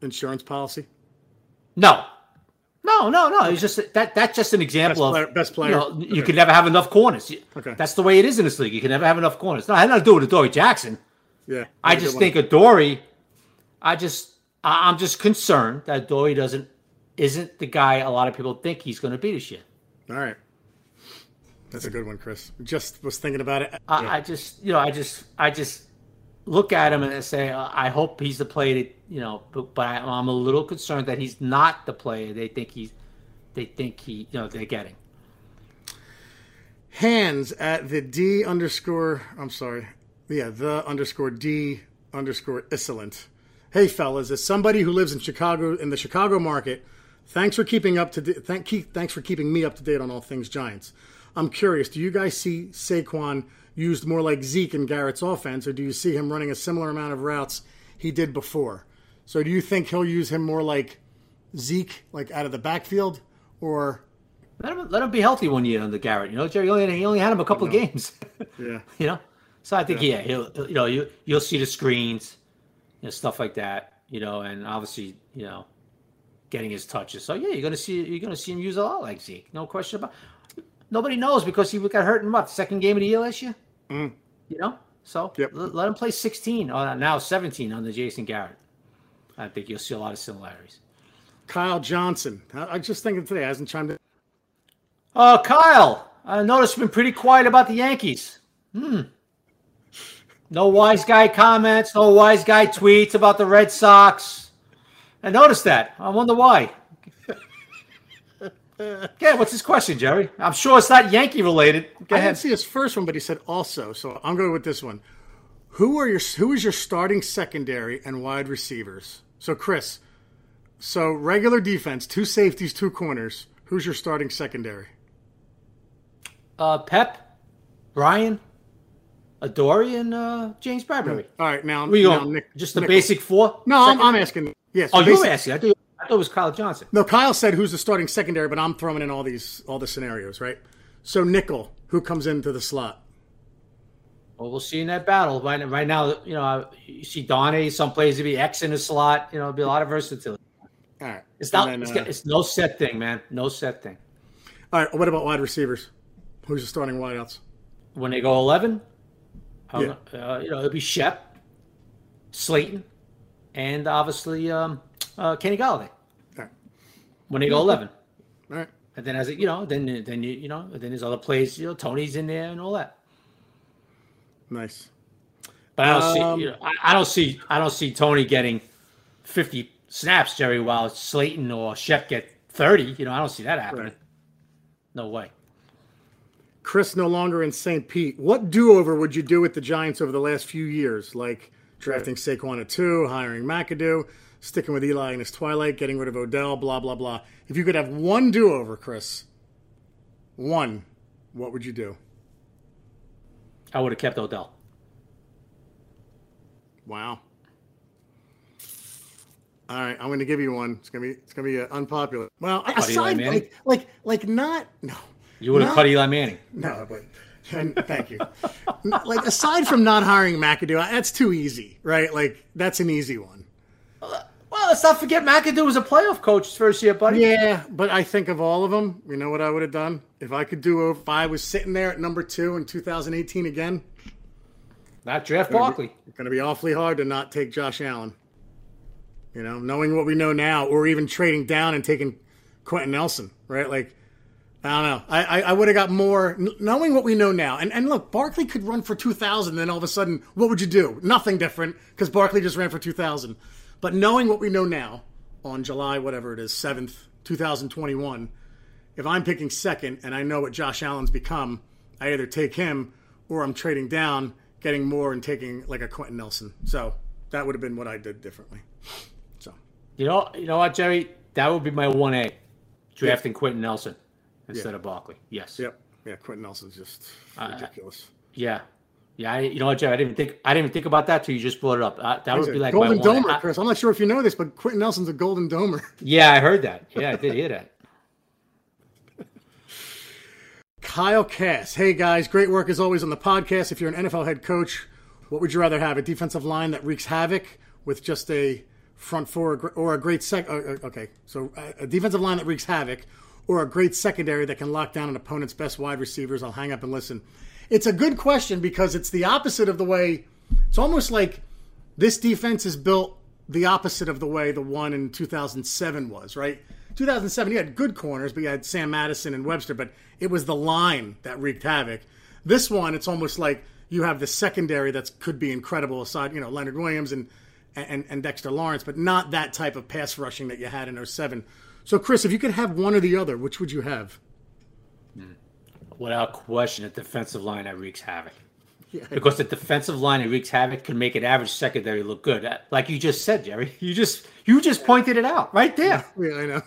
insurance policy? No. It's just that's just an example of best player. You know, you can never have enough corners. Okay. That's the way it is in this league. You can never have enough corners. No, I had nothing to do with Adoree Jackson. Yeah. I just think Adoree. I'm just concerned that Adoree isn't the guy a lot of people think he's going to be this year. All right. That's a good one, Chris. Just was thinking about it. I just look at him and I say, I hope he's the player that, you know, but I'm a little concerned that he's not the player they're getting. Hands at the D_D_ Isolent. Hey fellas, as somebody who lives in Chicago, in the Chicago market, thanks for keeping me up to date on all things Giants. I'm curious, do you guys see Saquon used more like Zeke in Garrett's offense, or do you see him running a similar amount of routes he did before? So do you think he'll use him more like Zeke, like out of the backfield, or let him be healthy one year under Garrett? You know, Jerry, he only had him a couple of games. Yeah, you know. So I think he'll you'll see the screens, you know, stuff like that, you know, and obviously, you know, getting his touches. So yeah, you're gonna see him use a lot like Zeke, no question about. Nobody knows because he got hurt in what, second game of the year last year? You know? So let him play 16, or now 17 under Jason Garrett. I think you'll see a lot of similarities. Kyle Johnson. I was just thinking today. I hasn't chimed in. Oh, Kyle. I noticed you've been pretty quiet about the Yankees. No wise guy comments. No wise guy tweets about the Red Sox. I noticed that. I wonder why. Yeah, what's his question, Jerry? I'm sure it's not Yankee related. Go ahead. I didn't see his first one, but he said also. So I'm going with this one. Who is your starting secondary and wide receivers? So, Chris, so regular defense, two safeties, two corners. Who's your starting secondary? Pep, Ryan, Adoree, and James Bradbury. All right, now we go. Just the Nichols. Basic four. No, I'm asking. Yes. Oh, you were asking. I thought it was Kyle Johnson. No, Kyle said who's the starting secondary, but I'm throwing in all the scenarios, right? So nickel, who comes into the slot? Well, we'll see in that battle. Right now, you know, you see Darnay. Some plays to be X in the slot. You know, it'll be a lot of versatility. All right, it's no set thing, man. No set thing. All right, what about wide receivers? Who's the starting wideouts? When they go 11, yeah. You know, it'll be Shep, Slayton, and obviously. Kenny Golladay. All right. When they go 11. All right. And then as it, you know, then you know, then there's other plays, you know, Tony's in there and all that. Nice. But I don't see, you know, I don't see Tony getting 50 snaps, Jerry, while Slayton or Shep get 30. You know, I don't see that happening. Right. No way. Chris no longer in St. Pete. What do-over would you do with the Giants over the last few years? Like drafting Saquon at 2, hiring McAdoo. Sticking with Eli in his twilight, getting rid of Odell, blah, blah, blah. If you could have one do-over, Chris, what would you do? I would have kept Odell. Wow. All right, I'm going to give you one. It's going to be unpopular. Well, aside like not no. You would have cut Eli Manning. No, but and thank you. Like aside from not hiring McAdoo, that's too easy, right? Like that's an easy one. Well, let's not forget McAdoo was a playoff coach his first year, buddy. Yeah, but I think of all of them, you know what I would have done? If I was sitting there at number 2 in 2018 again. Not draft Barkley. It's going to be awfully hard to not take Josh Allen. You know, knowing what we know now, or even trading down and taking Quentin Nelson, right? Like, I don't know. I would have got more, knowing what we know now. And look, Barkley could run for 2,000, then all of a sudden, what would you do? Nothing different, because Barkley just ran for 2,000. But knowing what we know now on July, whatever it is, 7th, 2021, if I'm picking second and I know what Josh Allen's become, I either take him or I'm trading down, getting more and taking like a Quentin Nelson. So that would have been what I did differently. So you know what, Jerry? That would be my 1A, drafting Quentin Nelson instead of Barkley. Yes. Yep. Yeah, Quentin Nelson's just ridiculous. Yeah. Yeah, you know what, Jerry? I didn't even think about that till you just brought it up. That would be like Golden Domer, Chris. I'm not sure if you know this, but Quentin Nelson's a Golden Domer. Yeah, I heard that. Yeah, I did hear that. Kyle Cass. Hey, guys. Great work, as always, on the podcast. If you're an NFL head coach, what would you rather have? A defensive line that wreaks havoc with just a front four or a great secondary? Okay, so a defensive line that wreaks havoc or a great secondary that can lock down an opponent's best wide receivers. I'll hang up and listen. It's a good question because it's the opposite of the way – it's almost like this defense is built the opposite of the way the one in 2007 was, right? 2007, you had good corners, but you had Sam Madison and Webster, but it was the line that wreaked havoc. This one, it's almost like you have the secondary that could be incredible aside, you know, Leonard Williams and Dexter Lawrence, but not that type of pass rushing that you had in 2007. So, Chris, if you could have one or the other, which would you have? Without question, a defensive line that wreaks havoc. Yeah. Because the defensive line that wreaks havoc can make an average secondary look good. Like you just said, Jerry. You just pointed it out right there. Yeah, I know.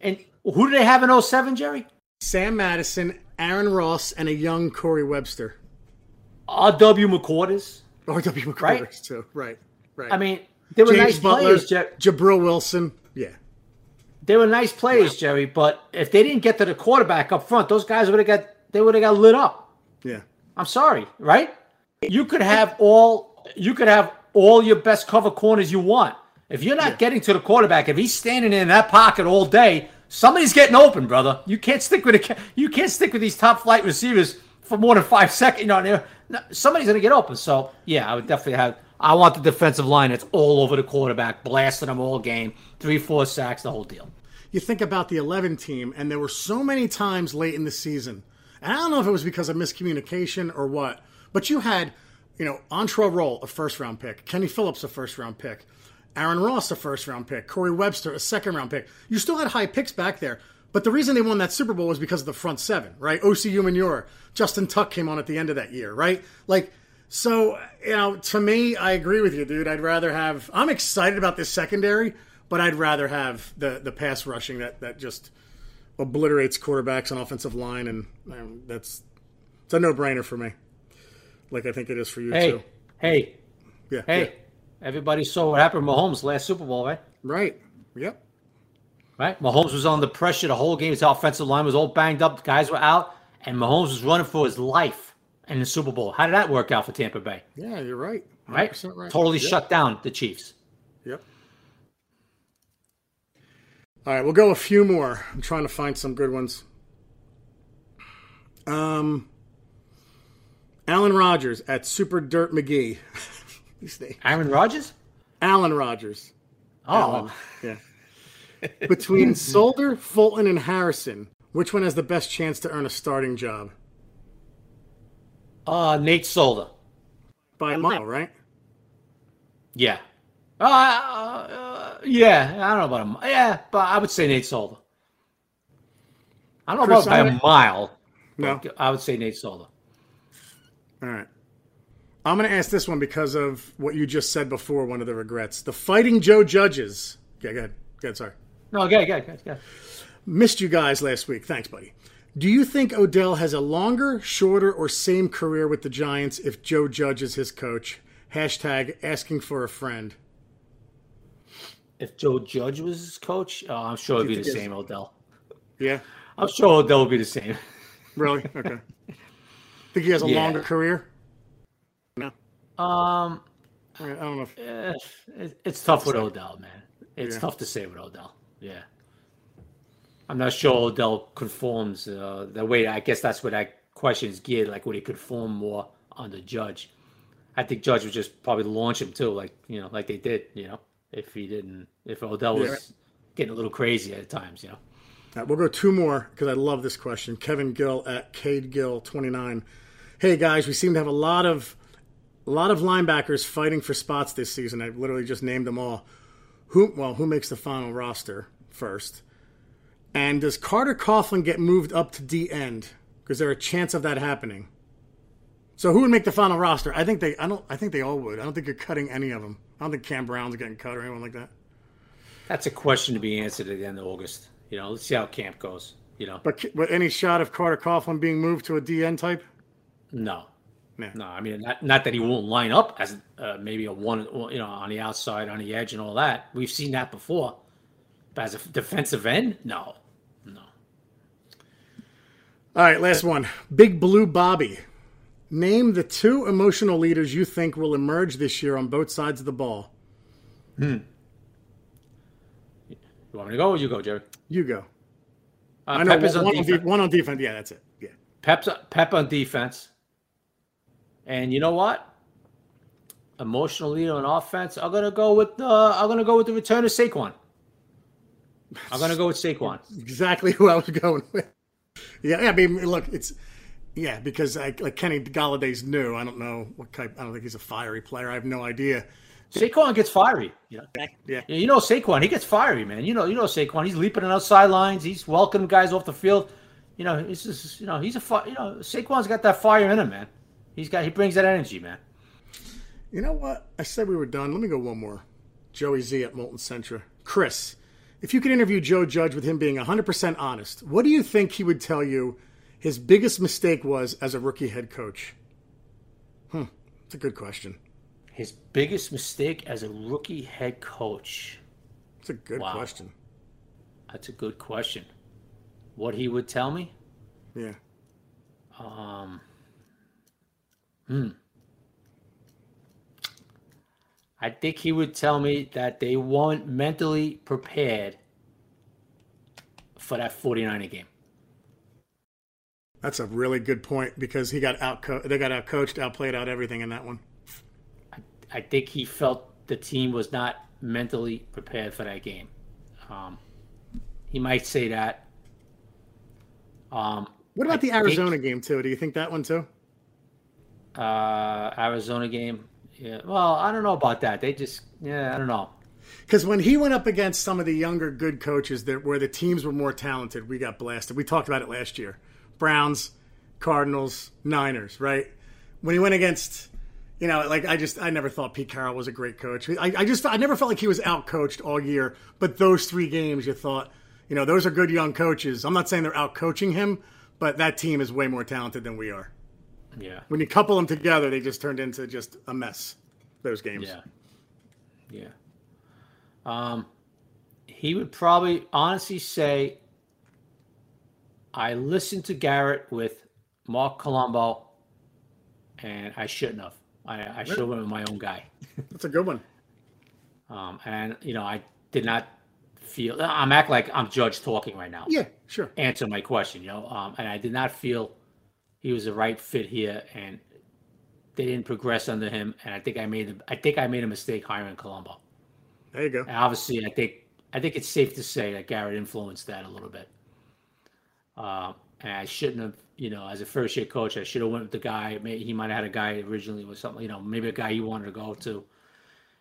And who do they have in 2007, Jerry? Sam Madison, Aaron Ross, and a young Corey Webster. R.W. McCorders, right? Too. Right. I mean, they were James nice Butler, players, Jerry. Jabril Wilson. Yeah. They were nice players, Jerry, but if they didn't get to the quarterback up front, those guys would have got... They would have got lit up. Yeah, I'm sorry, right? You could have all your best cover corners you want. If you're not getting to the quarterback, if he's standing in that pocket all day, somebody's getting open, brother. You can't stick with these top flight receivers for more than 5 seconds. You know, somebody's gonna get open. So yeah, I would definitely have. I want the defensive line that's all over the quarterback, blasting them all game, 3-4 sacks, the whole deal. You think about the 11 team, and there were so many times late in the season. And I don't know if it was because of miscommunication or what, but you had, you know, Entrell Roll, a first-round pick, Kenny Phillips, a first-round pick, Aaron Ross, a first-round pick. Corey Webster, a second-round pick. You still had high picks back there, but the reason they won that Super Bowl was because of the front seven, right? O.C. Umanura, Justin Tuck came on at the end of that year, right? Like, so, you know, to me, I agree with you, dude. I'd rather have... I'm excited about this secondary, but I'd rather have the pass rushing that just obliterates quarterbacks and offensive line, and it's a no-brainer for me. Like I think it is for you, too. Hey. Everybody saw what happened to Mahomes last Super Bowl, right? Right. Yep. Right? Mahomes was under pressure the whole game. His offensive line was all banged up. The guys were out, and Mahomes was running for his life in the Super Bowl. How did that work out for Tampa Bay? Yeah, you're right. Right? Totally shut down the Chiefs. Yep. All right, we'll go a few more. I'm trying to find some good ones. Allen Rodgers at Super Dirt McGee. Aaron Rodgers? Allen Rodgers. Oh. Allen. Yeah. Between Solder, Fulton, and Harrison, which one has the best chance to earn a starting job? Nate Solder. By a mile, right? Yeah. Yeah, I don't know about a mile. Yeah, but I would say Nate Solder. I don't know about by a mile. No. I would say Nate Solder. All right. I'm going to ask this one because of what you just said before, one of the regrets. The Fighting Joe Judges. Yeah, go ahead. Go ahead, sorry. No, go ahead. Missed you guys last week. Thanks, buddy. Do you think Odell has a longer, shorter, or same career with the Giants if Joe Judge is his coach? Hashtag asking for a friend. If Joe Judge was his coach, I'm sure it would be the same, Odell. Yeah? I'm sure Odell would be the same. Really? Okay. Think he has a longer career? I don't know. It's tough with Odell, man. It's tough to say with Odell. Yeah, I'm not sure Odell conforms the way. I guess that's what that question is geared. Like, would he conform more under Judge? I think Judge would just probably launch him too, like they did. If Odell was getting a little crazy at times, All right, we'll go two more because I love this question. Kevin Gill at Cade Gill 29. Hey guys, we seem to have a lot of linebackers fighting for spots this season. I literally just named them all. Who makes the final roster first? And does Carter Coughlin get moved up to D end? Because there a chance of that happening. So who would make the final roster? I think they all would. I don't think you're cutting any of them. I don't think Cam Brown's getting cut or anyone like that. That's a question to be answered at the end of August. Let's see how camp goes. But any shot of Carter Coughlin being moved to a D end type? No. Yeah. No, I mean, not that he won't line up as maybe a one, on the outside, on the edge and all that. We've seen that before. But as a defensive end, no. All right, last one. Big Blue Bobby. Name the two emotional leaders you think will emerge this year on both sides of the ball. You want me to go or you go, Jerry? You go. I know one on defense. Yeah, that's it. Yeah. Pep on defense. And you know what? Emotional leader on offense. I'm gonna go with the return of Saquon. I'm gonna go with Saquon. Exactly who I was going with. Yeah. I mean, look, because like Kenny Galladay's new. I don't know what type. I don't think he's a fiery player. I have no idea. Saquon gets fiery. Yeah. Saquon. He gets fiery, man. Saquon. He's leaping on the sidelines. He's welcoming guys off the field. It's just he's a fire. Saquon's got that fire in him, man. He brings that energy, man. You know what? I said we were done. Let me go one more. Joey Z at Molten Centra. Chris, if you could interview Joe Judge with him being 100% honest, what do you think he would tell you his biggest mistake was as a rookie head coach? That's a good question. His biggest mistake as a rookie head coach. That's a good question. That's a good question. What he would tell me? Yeah. I think he would tell me that they weren't mentally prepared for that 49er game. That's a really good point because they got out-coached, outplayed, out everything in that one. I think he felt the team was not mentally prepared for that game. He might say that. What about the Arizona game, too? Do you think that one, too? Arizona game. Yeah. Well, I don't know about that. I don't know. Because when he went up against some of the younger good coaches that where the teams were more talented, we got blasted. We talked about it last year. Browns, Cardinals, Niners, right? When he went against, you know, like I never thought Pete Carroll was a great coach. I never felt like he was out-coached all year. But those three games you thought, you know, those are good young coaches. I'm not saying they're out-coaching him, but that team is way more talented than we are. Yeah. When you couple them together, they just turned into just a mess, those games. Yeah. Yeah. He would probably honestly say, I listened to Garrett with Mark Colombo, and I shouldn't have. I should have been my own guy. That's a good one. And, you know, I did not feel – I'm acting like I'm Judge talking right now. Yeah, sure. Answer my question, you know. And I did not feel he was the right fit here, and they didn't progress under him. And I think I made a mistake hiring Colombo. There you go. And obviously, I think it's safe to say that Garrett influenced that a little bit. And I shouldn't have, you know, as a first-year coach, I should have went with the guy. Maybe he might have had a guy originally with something, you know, maybe a guy you wanted to go to.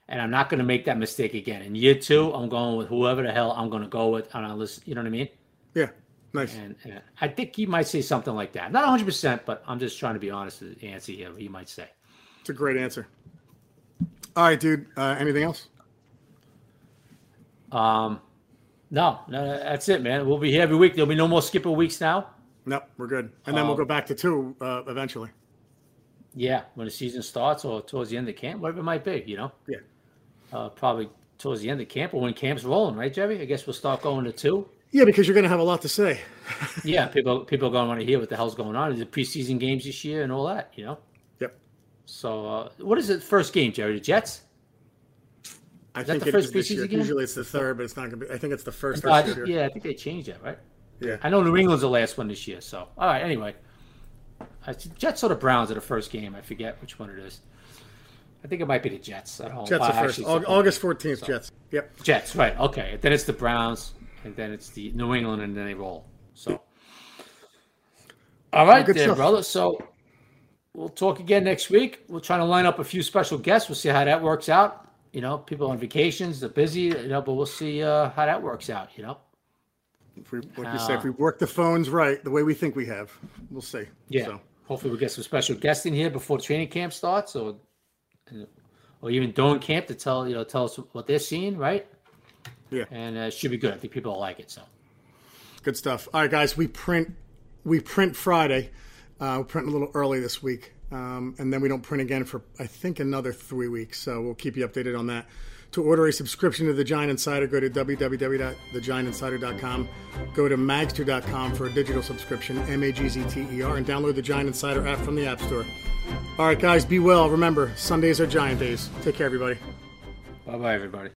And I'm not going to make that mistake again. In year two, I'm going with whoever the hell I'm going to go with. And I listen, you know what I mean? Yeah, nice. And I think he might say something like that. Not 100%, but I'm just trying to be honest with Nancy here. He might say. It's a great answer. All right, dude. Anything else? No, that's it, man. We'll be here every week. There'll be no more skipper weeks now. No, we're good. And then we'll go back to two eventually. Yeah, when the season starts or towards the end of camp, whatever it might be, you know? Yeah. Probably towards the end of camp or when camp's rolling, right, Jerry? I guess we'll start going to two. Yeah, because you're going to have a lot to say. Yeah, people are going to want to hear what the hell's going on. The preseason games this year and all that, you know? Yep. So what is the first game, Jerry? The Jets? I think the first preseason game? Usually it's the third, but it's not going to be. I think it's the first. Yeah, I think they changed that, right? Yeah. I know New England's the last one this year, so. All right, anyway. Jets or the Browns are the first game. I forget which one it is. I think it might be the Jets at home. Jets are first. August 14th, so. Jets. Yep. Jets, right. Okay. Then it's the Browns, and then it's the New England, and then they roll. So. All right, there, brother. So we'll talk again next week. We'll try to line up a few special guests. We'll see how that works out. You know, people on vacations, they're busy, you know, but we'll see how that works out, you know. If we work the phones right, the way we think we have, we'll see. Yeah. So. Hopefully we'll get some special guests in here before training camp starts or even during camp to tell us what they're seeing, right? Yeah. And it should be good. I think people will like it, so. Good stuff. All right, guys, we print Friday. We're printing a little early this week. And then we don't print again for, I think, another 3 weeks. So we'll keep you updated on that. To order a subscription to The Giant Insider, go to www.thegiantinsider.com. Go to magster.com for a digital subscription, M-A-G-Z-T-E-R, and download The Giant Insider app from the App Store. All right, guys, be well. Remember, Sundays are Giant days. Take care, everybody. Bye-bye, everybody.